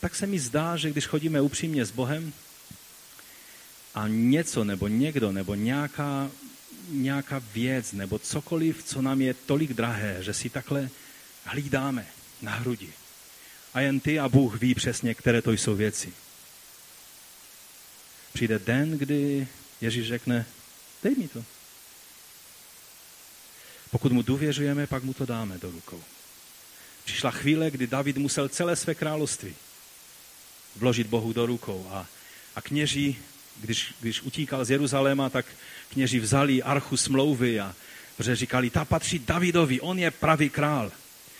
tak se mi zdá, že když chodíme upřímně s Bohem a něco nebo někdo nebo nějaká věc nebo cokoliv, co nám je tolik drahé, že si takhle hlídáme na hrudi. A jen ty a Bůh ví přesně, které to jsou věci. Přijde den, kdy Ježíš řekne, dej mi to. Pokud mu důvěřujeme, pak mu to dáme do rukou. Přišla chvíle, kdy David musel celé své království vložit Bohu do rukou. A kněží, když utíkal z Jeruzaléma, tak kněží vzali archu smlouvy a říkali, ta patří Davidovi, on je pravý král.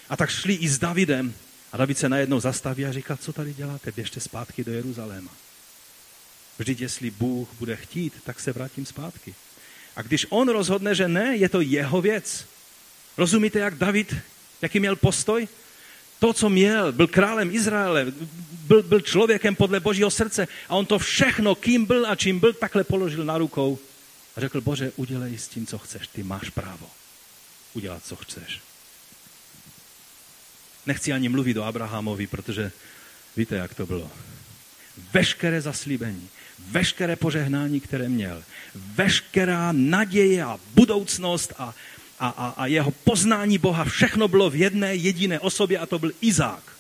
A tak šli i s Davidem. A David se najednou zastaví a říká, co tady děláte, běžte zpátky do Jeruzaléma. Vždyť jestli Bůh bude chtít, tak se vrátím zpátky. A když on rozhodne, že ne, je to jeho věc. Rozumíte, jak David, jaký měl postoj? To, co měl, byl králem Izraele, byl člověkem podle Božího srdce a on to všechno, kým byl a čím byl, takhle položil na rukou a řekl, Bože, udělej s tím, co chceš, ty máš právo udělat, co chceš. Nechci ani mluvit o Abrahamovi, protože víte, jak to bylo. Veškeré zaslíbení, veškeré požehnání, které měl, veškerá naděje a budoucnost a jeho poznání Boha, všechno bylo v jedné jediné osobě a to byl Izák.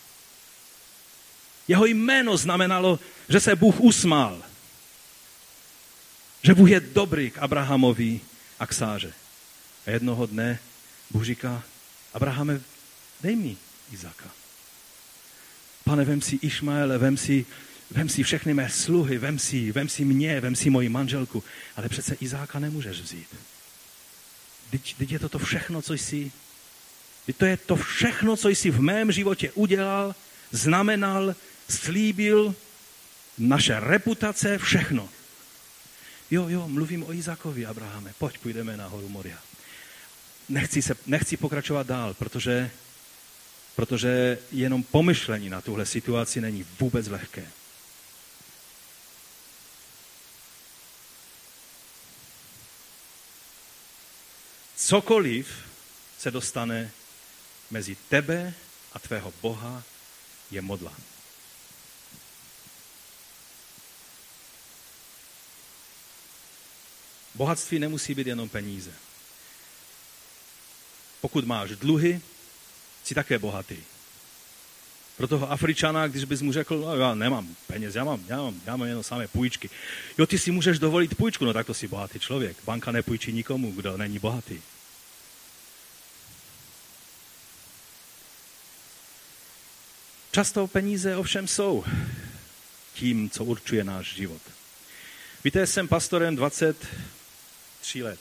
Jeho jméno znamenalo, že se Bůh usmál. Že Bůh je dobrý k Abrahamovi a k Sáře. A jednoho dne Bůh říká, Abrahame, dej mi Izáka. Pane, vem si Išmaele, vem si všechny mé sluhy, vem si mě, vem si moji manželku, ale přece Izáka nemůžeš vzít. Teď je to všechno, co jsi. Teď to je to všechno, co jsi v mém životě udělal, znamenal, slíbil, naše reputace, všechno. jo, mluvím o Izákovi, Abrahame, pojď, půjdeme na horu Moria. Nechci pokračovat dál, protože jenom pomyšlení na tuhle situaci není vůbec lehké. Cokoliv se dostane mezi tebe a tvého Boha, je modla. Bohatství nemusí být jenom peníze. Pokud máš dluhy, jsi také bohatý. Pro toho Afričana, když bys mu řekl, no, já nemám peněz, já mám jenom samé půjčky. Jo, ty si můžeš dovolit půjčku, no tak to jsi bohatý člověk. Banka nepůjčí nikomu, kdo není bohatý. Často peníze ovšem jsou tím, co určuje náš život. Víte, jsem pastorem 23 let.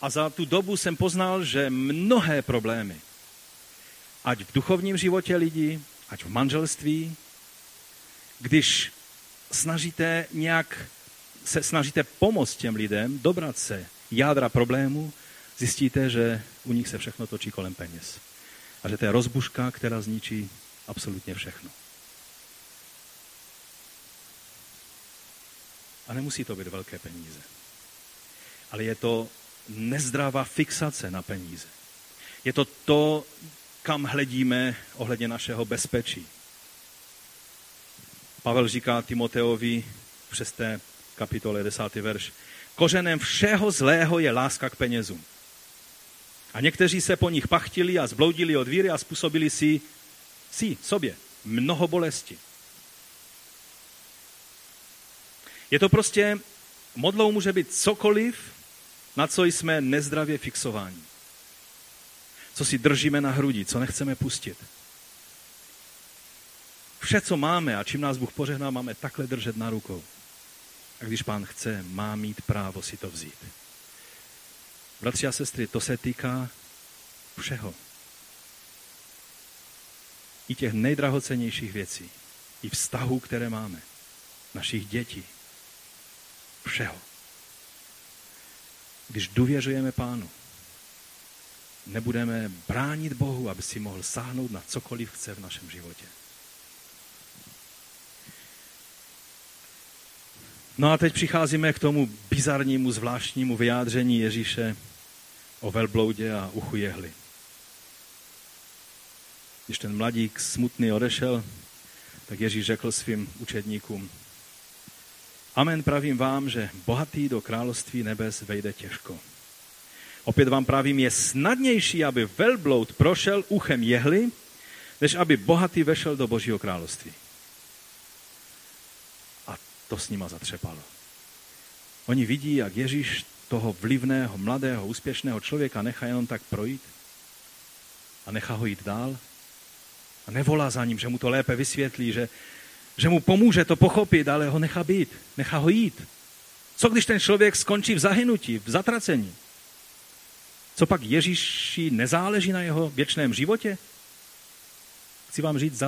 A za tu dobu jsem poznal, že mnohé problémy, ať v duchovním životě lidí, ať v manželství, když se snažíte pomoct těm lidem, dobrat se jádra problému, zjistíte, že u nich se všechno točí kolem peněz. A že to je rozbuška, která zničí absolutně všechno. A nemusí to být velké peníze. Ale je to nezdravá fixace na peníze. Je to to, kam hledíme ohledně našeho bezpečí. Pavel říká Timoteovi v 6. kapitole 10. verš. Kořenem všeho zlého je láska k penězům. A někteří se po nich pachtili a zbloudili od víry a způsobili si sobě mnoho bolesti. Je to prostě, modlou může být cokoliv, na co jsme nezdravě fixováni. Co si držíme na hrudi, co nechceme pustit. Vše, co máme a čím nás Bůh požehná, máme takhle držet na rukou. A když Pán chce, má mít právo si to vzít. Bratři a sestry, to se týká všeho. I těch nejdrahocennějších věcí, i vztahů, které máme, našich dětí, všeho. Když důvěřujeme Pánu, nebudeme bránit Bohu, aby si mohl sáhnout na cokoliv chce v našem životě. No a teď přicházíme k tomu bizarnímu, zvláštnímu vyjádření Ježíše o velbloudě a uchu jehly. Když ten mladík smutný odešel, tak Ježíš řekl svým učedníkům, amen pravím vám, že bohatý do království nebes vejde těžko. Opět vám pravím, je snadnější, aby velbloud prošel uchem jehly, než aby bohatý vešel do Božího království. A to s nima zatřepalo. Oni vidí, jak Ježíš toho vlivného, mladého, úspěšného člověka nechá jenom tak projít a nechá ho jít dál a nevolá za ním, že mu to lépe vysvětlí, že mu pomůže to pochopit, ale ho nechá být, nechá ho jít. Co když ten člověk skončí v zahynutí, v zatracení? Co pak Ježíši nezáleží na jeho věčném životě? Chci vám říct,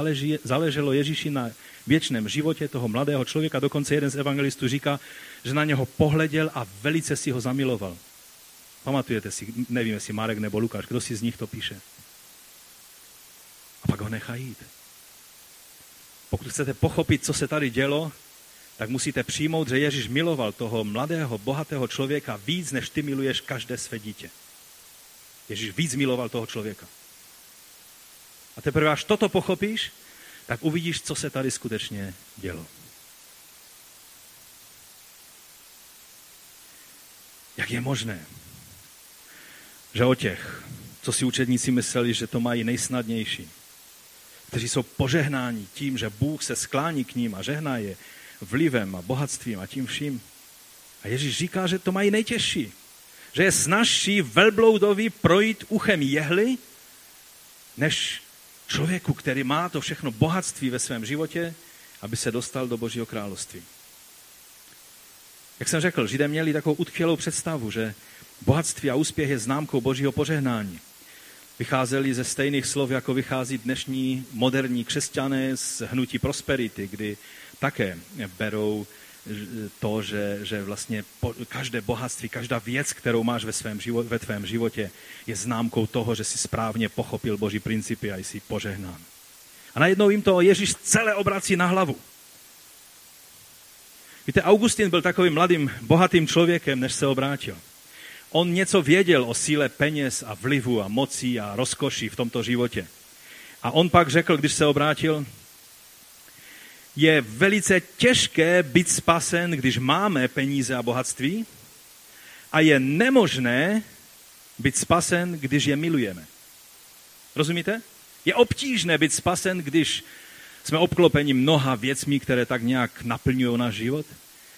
záleželo Ježíši na věčném životě toho mladého člověka. Dokonce jeden z evangelistů říká, že na něho pohleděl a velice si ho zamiloval. Pamatujete si, nevím, jestli Marek nebo Lukáš, kdo si z nich to píše. A pak ho nechá jít. Pokud chcete pochopit, co se tady dělo, tak musíte přijmout, že Ježíš miloval toho mladého, bohatého člověka víc, než ty miluješ každé své dítě. Ježíš víc miloval toho člověka. A teprve, až toto pochopíš, tak uvidíš, co se tady skutečně dělo. Jak je možné, že o těch, co si učedníci mysleli, že to mají nejsnadnější, kteří jsou požehnáni tím, že Bůh se sklání k ním a žehná je vlivem a bohatstvím a tím vším. A Ježíš říká, že to mají nejtěžší. Že je snazší velbloudovi projít uchem jehly, než člověku, který má to všechno bohatství ve svém životě, aby se dostal do Božího království. Jak jsem řekl, Židé měli takovou utkvělou představu, že bohatství a úspěch je známkou Božího požehnání. Vycházeli ze stejných slov, jako vychází dnešní moderní křesťané z hnutí prosperity, kdy také berou to, že vlastně každé bohatství, každá věc, kterou máš ve tvém životě, je známkou toho, že jsi správně pochopil Boží principy a jsi požehnán. A najednou jim to Ježíš celé obrací na hlavu. Víte, Augustin byl takovým mladým, bohatým člověkem, než se obrátil. On něco věděl o síle peněz a vlivu a moci a rozkoší v tomto životě. A on pak řekl, když se obrátil, je velice těžké být spasen, když máme peníze a bohatství, a je nemožné být spasen, když je milujeme. Rozumíte? Je obtížné být spasen, když jsme obklopeni mnoha věcmi, které tak nějak naplňují náš život,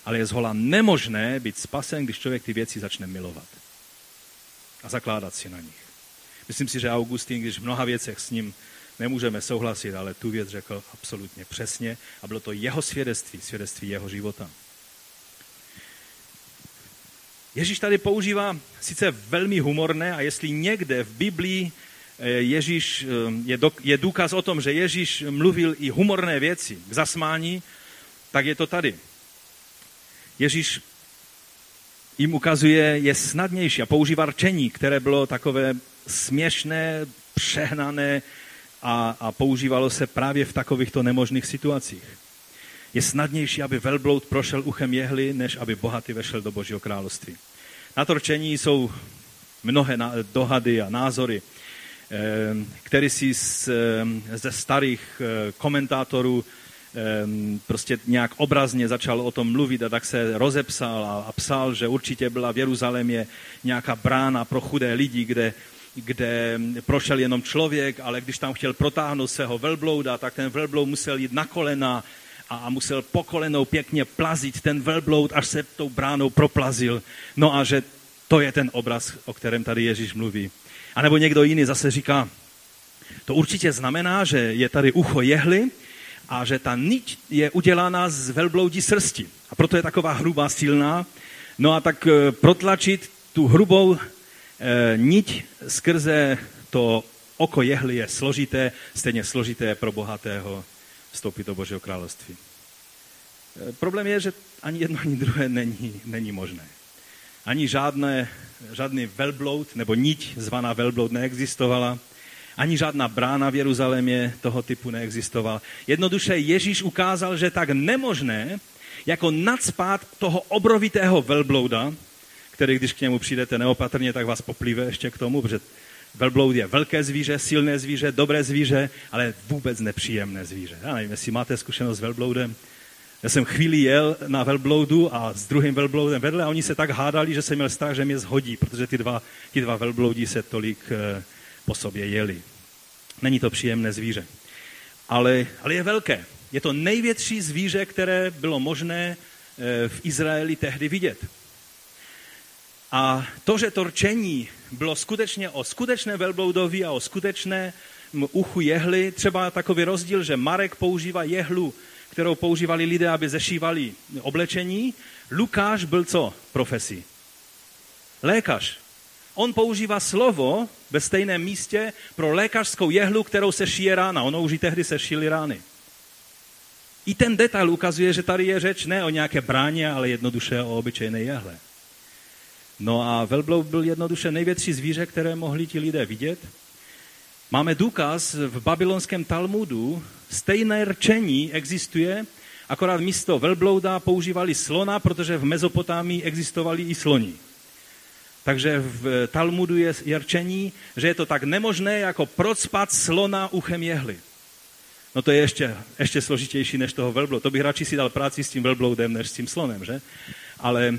ale je zhola nemožné být spasen, když člověk ty věci začne milovat a zakládat si na nich. Myslím si, že Augustin, když v mnoha věcech s ním nemůžeme souhlasit, ale tu věc řekl absolutně přesně a bylo to jeho svědectví, svědectví jeho života. Ježíš tady používá sice velmi humorné, a jestli někde v Biblii Ježíš je důkaz o tom, že Ježíš mluvil i humorné věci k zasmání, tak je to tady. Ježíš jim ukazuje, je snadnější a používá rčení, které bylo takové směšné, přehnané a používalo se právě v takovýchto nemožných situacích. Je snadnější, aby velbloud prošel uchem jehly, než aby bohatý vešel do Božího království. Na to rčení jsou mnohé dohady a názory, který si ze starých komentátorů prostě nějak obrazně začal o tom mluvit a tak se rozepsal a psal, že určitě byla v Jeruzalémě nějaká brána pro chudé lidi, kde prošel jenom člověk, ale když tam chtěl protáhnout svého velblouda, tak ten velbloud musel jít na kolena a musel po kolenou pěkně plazit ten velbloud, až se tou bránou proplazil. No a že to je ten obraz, o kterém tady Ježíš mluví. A nebo někdo jiný zase říká, to určitě znamená, že je tady ucho jehly a že ta niť je udělána z velbloudí srsti. A proto je taková hrubá, silná. No a tak protlačit tu hrubou niť skrze to oko jehly je složité, stejně složité pro bohatého vstoupit do Božího království. Problém je, že ani jedno, ani druhé není možné. Ani žádný velbloud nebo niť zvaná velbloud neexistovala, ani žádná brána v Jeruzalémě toho typu neexistovala. Jednoduše Ježíš ukázal, že tak nemožné, jako nacpát toho obrovitého velblouda, který když k němu přijdete neopatrně, tak vás poplive ještě k tomu, protože velbloud je velké zvíře, silné zvíře, dobré zvíře, ale vůbec nepříjemné zvíře. Já nevím, jestli máte zkušenost s velbloudem. Já jsem chvíli jel na velbloudu a s druhým velbloudem vedle a oni se tak hádali, že jsem měl strach, že mě zhodí, protože ty dva velbloudí se tolik po sobě jeli. Není to příjemné zvíře, ale je velké. Je to největší zvíře, které bylo možné v Izraeli tehdy vidět. A to, že to rčení bylo skutečně o skutečné velbloudovi a o skutečné uchu jehly, třeba takový rozdíl, že Marek používá jehlu, kterou používali lidé, aby zešívali oblečení. Lukáš byl co profesí? Lékař. On používá slovo ve stejném místě pro lékařskou jehlu, kterou se šije rána. Ono už i tehdy se šily rány. I ten detail ukazuje, že tady je řeč ne o nějaké bráně, ale jednoduše o obyčejné jehle. No a velbloud byl jednoduše největší zvíře, které mohli ti lidé vidět. Máme důkaz v babylonském Talmudu, stejné rčení existuje, akorát místo velblouda používali slona, protože v Mezopotámii existovali i sloni. Takže v Talmudu je rčení, že je to tak nemožné, jako procpat slona uchem jehly. No to je ještě složitější než toho velblouda. To bych radši si dal práci s tím velbloudem, než s tím slonem, že? Ale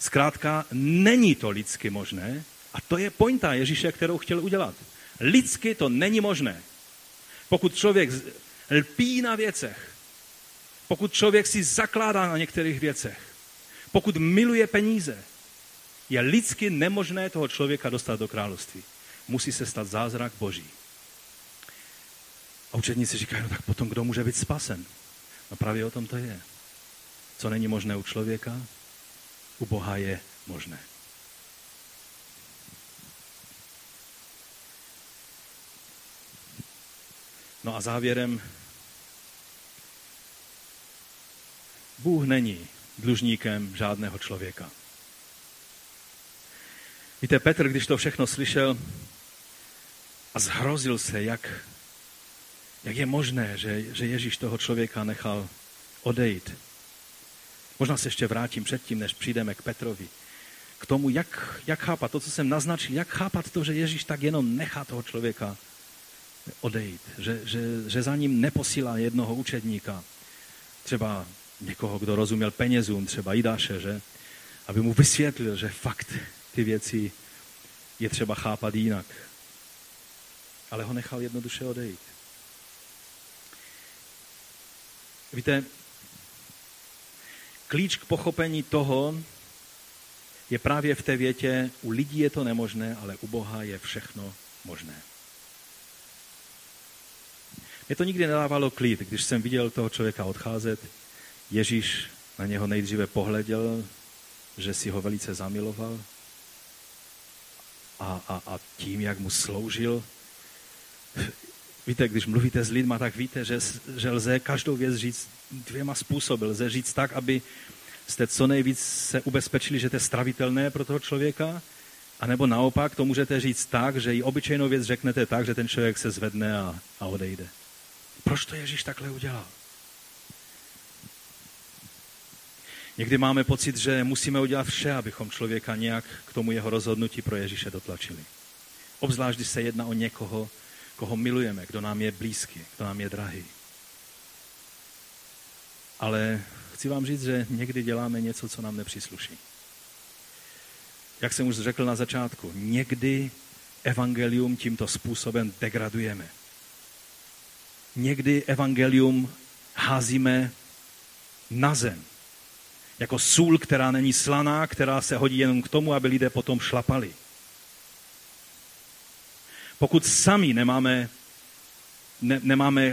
zkrátka není to lidsky možné a to je pointa Ježíše, kterou chtěl udělat. Lidsky to není možné. Pokud člověk lpí na věcech, pokud člověk si zakládá na některých věcech, pokud miluje peníze, je lidsky nemožné toho člověka dostat do království. Musí se stát zázrak Boží. A učedníci říkají, no tak potom kdo může být spasen? No právě o tom to je. Co není možné u člověka, u Boha je možné. No a závěrem Bůh není dlužníkem žádného člověka. Víte, Petr, když to všechno slyšel a zhrozil se, jak je možné, že Ježíš toho člověka nechal odejít. Možná se ještě vrátím předtím, než přijdeme k Petrovi. K tomu, jak chápat to, co jsem naznačil, jak chápat to, že Ježíš tak jenom nechá toho člověka odejít, že za ním neposílá jednoho učedníka, třeba někoho, kdo rozuměl penězům, třeba Jidáše, že? Aby mu vysvětlil, že fakt ty věci je třeba chápat jinak. Ale ho nechal jednoduše odejít. Víte, klíč k pochopení toho je právě v té větě, u lidí je to nemožné, ale u Boha je všechno možné. Mě to nikdy nedávalo klid, když jsem viděl toho člověka odcházet. Ježíš na něho nejdříve pohleděl, že si ho velice zamiloval a tím, jak mu sloužil. Víte, když mluvíte s lidma, tak víte, že lze každou věc říct dvěma způsoby. Lze říct tak, aby jste co nejvíc se ubezpečili, že to je stravitelné pro toho člověka, anebo naopak to můžete říct tak, že i obyčejnou věc řeknete tak, že ten člověk se zvedne a odejde. Proč to Ježíš takhle udělal? Někdy máme pocit, že musíme udělat vše, abychom člověka nějak k tomu jeho rozhodnutí pro Ježíše dotlačili. Obzvlášť, když se jedná o někoho, koho milujeme, kdo nám je blízký, kdo nám je drahý. Ale chci vám říct, že někdy děláme něco, co nám nepřísluší. Jak jsem už řekl na začátku, někdy evangelium tímto způsobem degradujeme. Někdy evangelium házíme na zem. Jako sůl, která není slaná, která se hodí jenom k tomu, aby lidé potom šlapali. Pokud sami nemáme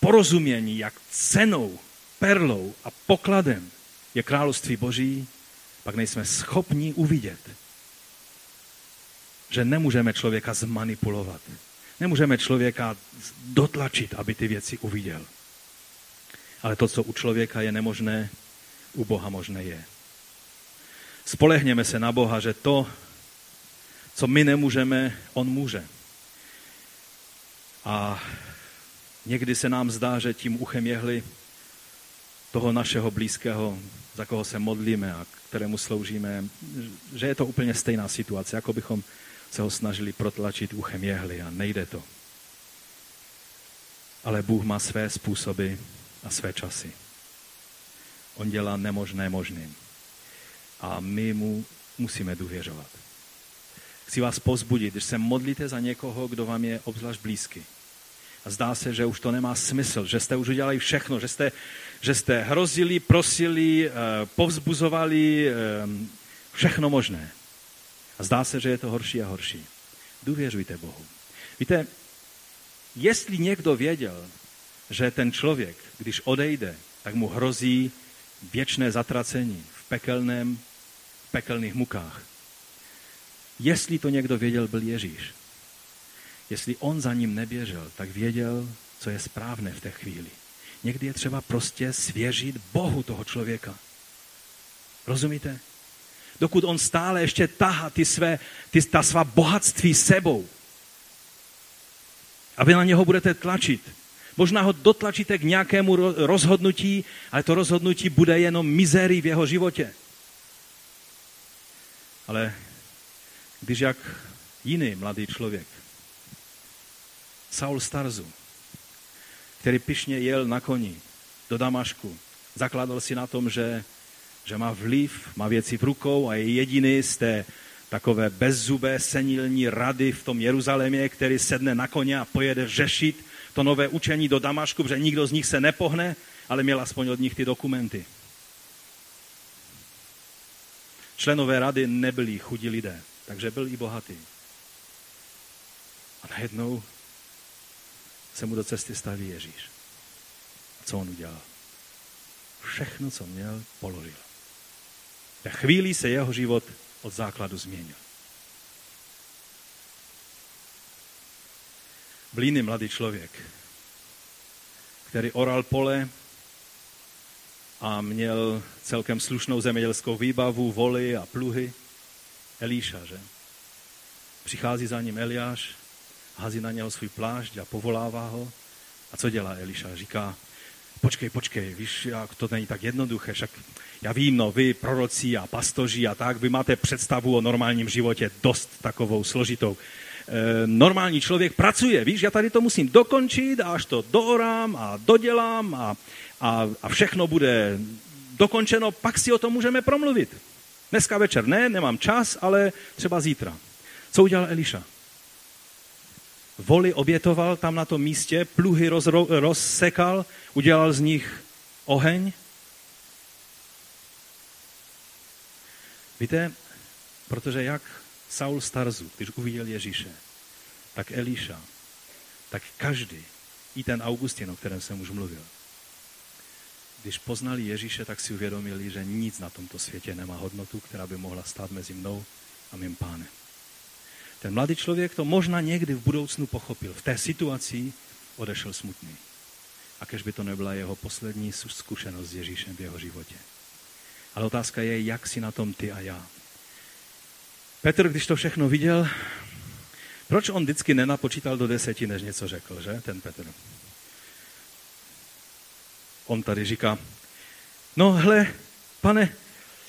porozumění, jak cenou, perlou a pokladem je království Boží, pak nejsme schopni uvidět, že nemůžeme člověka zmanipulovat. Nemůžeme člověka dotlačit, aby ty věci uviděl. Ale to, co u člověka je nemožné, u Boha možné je. Spolehněme se na Boha, že to, co my nemůžeme, on může. A někdy se nám zdá, že tím uchem jehly toho našeho blízkého, za koho se modlíme a kterému sloužíme, že je to úplně stejná situace, jako bychom se ho snažili protlačit uchem jehly a nejde to. Ale Bůh má své způsoby a své časy. On dělá nemožné možným. A my mu musíme důvěřovat. Chci vás povzbudit, když se modlíte za někoho, kdo vám je obzvlášť blízký. A zdá se, že už to nemá smysl, že jste už udělali všechno, že jste hrozili, prosili, povzbuzovali, všechno možné. A zdá se, že je to horší a horší. Důvěřujte Bohu. Víte, jestli někdo věděl, že ten člověk, když odejde, tak mu hrozí věčné zatracení v pekelných mukách. Jestli to někdo věděl, byl Ježíš. Jestli on za ním neběžel, tak věděl, co je správné v té chvíli. Někdy je třeba prostě svěřit Bohu toho člověka. Rozumíte? Dokud on stále ještě tahá ta svá bohatství sebou. A vy na něho budete tlačit. Možná ho dotlačíte k nějakému rozhodnutí, ale to rozhodnutí bude jenom mizérii v jeho životě. Ale když jak jiný mladý člověk, Saul Starzu, který pyšně jel na koni do Damašku, zakládal si na tom, že má vliv, má věci v rukou a je jediný z té takové bezzubé senilní rady v tom Jeruzalémě, který sedne na koně a pojede řešit to nové učení do Damašku, protože nikdo z nich se nepohne, ale měl aspoň od nich ty dokumenty. Členové rady nebyli chudí lidé, takže byl i bohatý. A najednou se mu do cesty staví Ježíš. Co on udělal? Všechno, co měl, položil. Ve chvíli se jeho život od základu změnil. Byl jiný mladý člověk, který oral pole a měl celkem slušnou zemědělskou výbavu, voly a pluhy. Elíša, že? Přichází za ním Eliáš, hází na něho svůj plášť a povolává ho. A co dělá Eliša? Říká, počkej, víš, jak to není tak jednoduché, však já vím, no, vy proroci a pastoři a tak, vy máte představu o normálním životě dost takovou složitou. Normální člověk pracuje, víš, já tady to musím dokončit a až to doorám a dodělám a všechno bude dokončeno, pak si o tom můžeme promluvit. Dneska večer ne, nemám čas, ale třeba zítra. Co udělal Eliša? Voly obětoval tam na tom místě, pluhy rozsekal, udělal z nich oheň. Víte, protože jak Saul Starzu, když uviděl Ježíše, tak Eliša, tak každý, i ten Augustin, o kterém jsem už mluvil, když poznali Ježíše, tak si uvědomili, že nic na tomto světě nemá hodnotu, která by mohla stát mezi mnou a mým pánem. Ten mladý člověk to možná někdy v budoucnu pochopil. V té situaci odešel smutný. A kéž by to nebyla jeho poslední zkušenost s Ježíšem v jeho životě. Ale otázka je, jak si na tom ty a já. Petr, když to všechno viděl, proč on vždycky nenapočítal do 10, než něco řekl, že? Ten Petr. On tady říká, no hle, pane,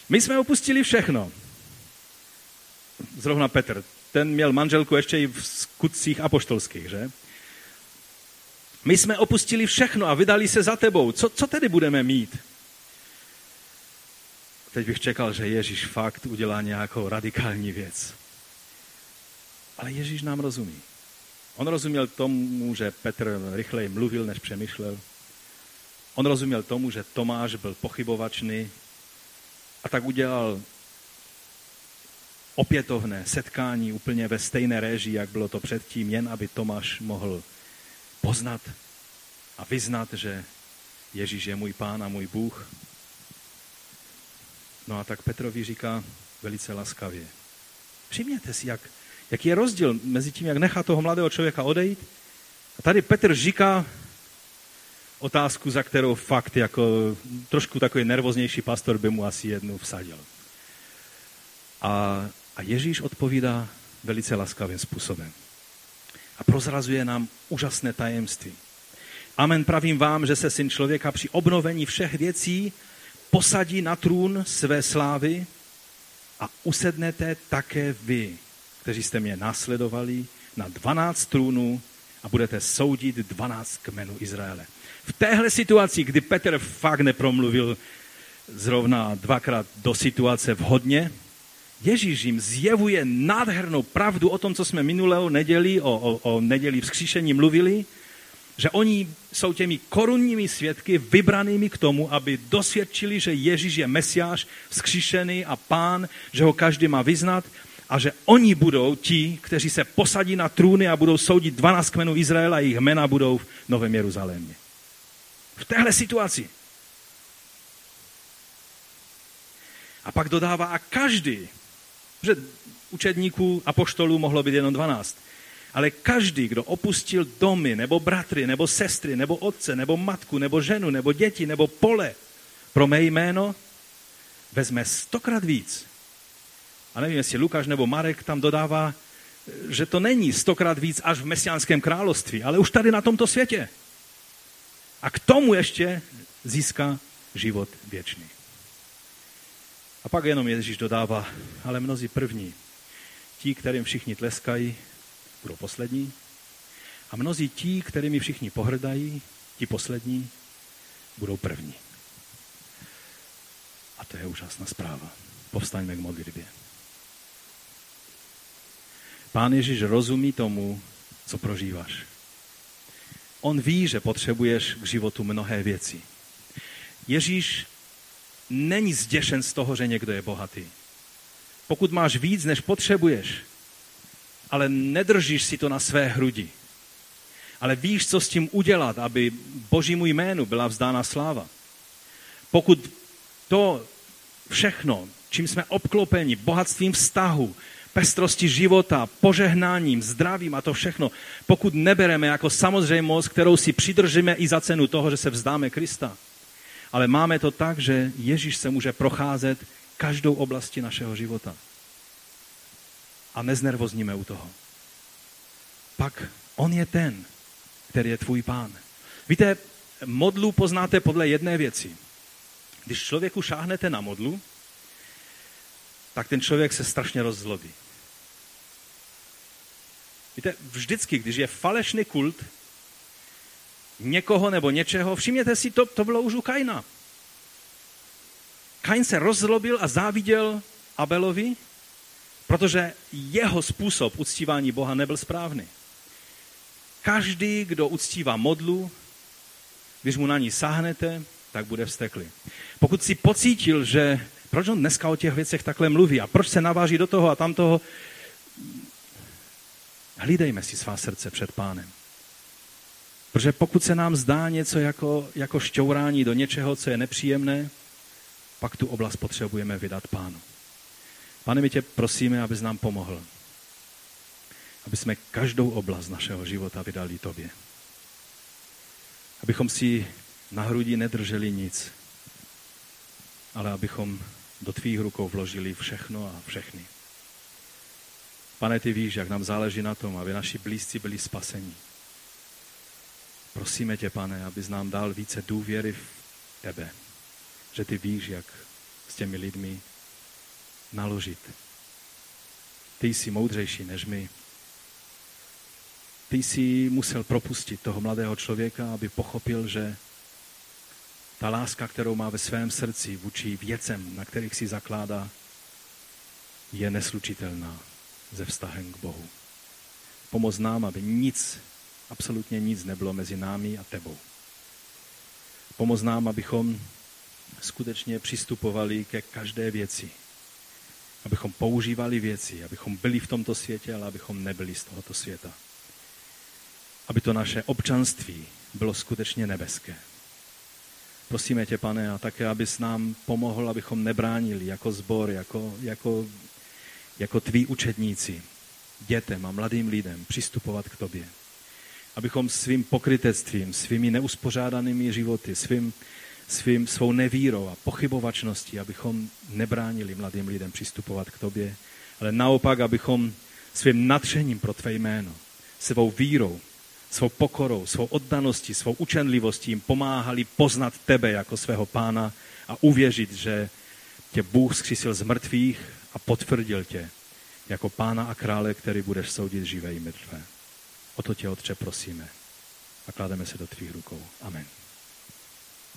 my jsme opustili všechno. Zrovna Petr. Ten měl manželku ještě i v skutcích apoštolských, že? My jsme opustili všechno a vydali se za tebou. Co tedy budeme mít? Teď bych čekal, že Ježíš fakt udělá nějakou radikální věc. Ale Ježíš nám rozumí. On rozuměl tomu, že Petr rychleji mluvil, než přemýšlel. On rozuměl tomu, že Tomáš byl pochybovačný a tak udělal opětovné setkání úplně ve stejné réži, jak bylo to předtím, jen aby Tomáš mohl poznat a vyznat, že Ježíš je můj pán a můj Bůh. No a tak Petrovi říká velice laskavě. Všimněte si, jak je rozdíl mezi tím, jak nechá toho mladého člověka odejít. A tady Petr říká otázku, za kterou fakt jako trošku takový nervóznější pastor by mu asi jednu vsadil. A Ježíš odpovídá velice laskavým způsobem. A prozrazuje nám úžasné tajemství. Amen, pravím vám, že se Syn člověka při obnovení všech věcí posadí na trůn své slávy a usednete také vy, kteří jste mě následovali, na 12 trůnů a budete soudit 12 kmenů Izraele. V téhle situaci, kdy Petr fakt nepromluvil zrovna dvakrát do situace vhodně, Ježíš jim zjevuje nádhernou pravdu o tom, co jsme minulou neděli, o neděli vzkříšení mluvili, že oni jsou těmi korunními svědky vybranými k tomu, aby dosvědčili, že Ježíš je Mesiáš, vzkříšený a pán, že ho každý má vyznat a že oni budou ti, kteří se posadí na trůny a budou soudit 12 kmenů Izraela a jejich jména budou v Novém Jeruzalémě. V téhle situaci. A pak dodává a každý, že učedníků a apoštolů mohlo být jenom 12. Ale každý, kdo opustil domy, nebo bratry, nebo sestry, nebo otce, nebo matku, nebo ženu, nebo děti, nebo pole pro mé jméno, vezme 100krát víc. A nevím, jestli Lukáš nebo Marek tam dodává, že to není 100krát víc až v mesiánském království, ale už tady na tomto světě. A k tomu ještě získá život věčný. A pak jenom Ježíš dodává, ale mnozí první, ti, kterým všichni tleskají, budou poslední, a mnozí ti, kterými všichni pohrdají, ti poslední, budou první. A to je úžasná zpráva. Povstaňme k modlitbě. Pán Ježíš rozumí tomu, co prožíváš. On ví, že potřebuješ k životu mnohé věci. Ježíš není zděšen z toho, že někdo je bohatý. Pokud máš víc, než potřebuješ, ale nedržíš si to na své hrudi, ale víš, co s tím udělat, aby Božímu jménu byla vzdána sláva. Pokud to všechno, čím jsme obklopeni, bohatstvím vztahu, pestrosti života, požehnáním, zdravím a to všechno, pokud nebereme jako samozřejmost, kterou si přidržíme i za cenu toho, že se vzdáme Krista, ale máme to tak, že Ježíš se může procházet každou oblastí našeho života. A neznervozníme u toho. Pak on je ten, který je tvůj pán. Víte, modlu poznáte podle jedné věci. Když člověku šáhnete na modlu, tak ten člověk se strašně rozzlobí. Víte, vždycky, když je falešný kult někoho nebo něčeho, všimněte si, to bylo už u Kaina. Kain se rozzlobil a záviděl Abelovi, protože jeho způsob uctívání Boha nebyl správný. Každý, kdo uctívá modlu, když mu na ní sáhnete, tak bude vzteklý. Pokud si pocítil, že proč on dneska o těch věcech takhle mluví a proč se naváží do toho a tamtoho, hlídejme si svá srdce před pánem. Protože pokud se nám zdá něco jako šťourání do něčeho, co je nepříjemné, pak tu oblast potřebujeme vydat pánu. Pane, my tě prosíme, abys nám pomohl. Aby jsme každou oblast našeho života vydali tobě. Abychom si na hrudi nedrželi nic, ale abychom do tvých rukou vložili všechno a všechny. Pane, ty víš, jak nám záleží na tom, aby naši blízci byli spaseni. Prosíme tě, pane, abys nám dal více důvěry v tebe, že ty víš, jak s těmi lidmi naložit. Ty jsi moudřejší než my. Ty jsi musel propustit toho mladého člověka, aby pochopil, že ta láska, kterou má ve svém srdci vůči věcem, na kterých si zakládá, je neslučitelná se vztahem k Bohu. Pomoz nám, aby nic, absolutně nic nebylo mezi námi a tebou. Pomoz nám, abychom skutečně přistupovali ke každé věci. Abychom používali věci, abychom byli v tomto světě, ale abychom nebyli z tohoto světa. Aby to naše občanství bylo skutečně nebeské. Prosíme tě, pane, a také, abys nám pomohl, abychom nebránili jako sbor, jako tví učedníci, dětem a mladým lidem přistupovat k tobě. Abychom svým pokrytectvím, svými neuspořádanými životy, svou nevírou a pochybovačností, abychom nebránili mladým lidem přistupovat k tobě, ale naopak, abychom svým nadšením pro tvé jméno, svou vírou, svou pokorou, svou oddaností, svou učenlivostí jim pomáhali poznat tebe jako svého pána a uvěřit, že tě Bůh zkřísil z mrtvých a potvrdil tě jako pána a krále, který budeš soudit živé i mrtvé. O to tě, Otče, prosíme a klademe se do tvých rukou. Amen.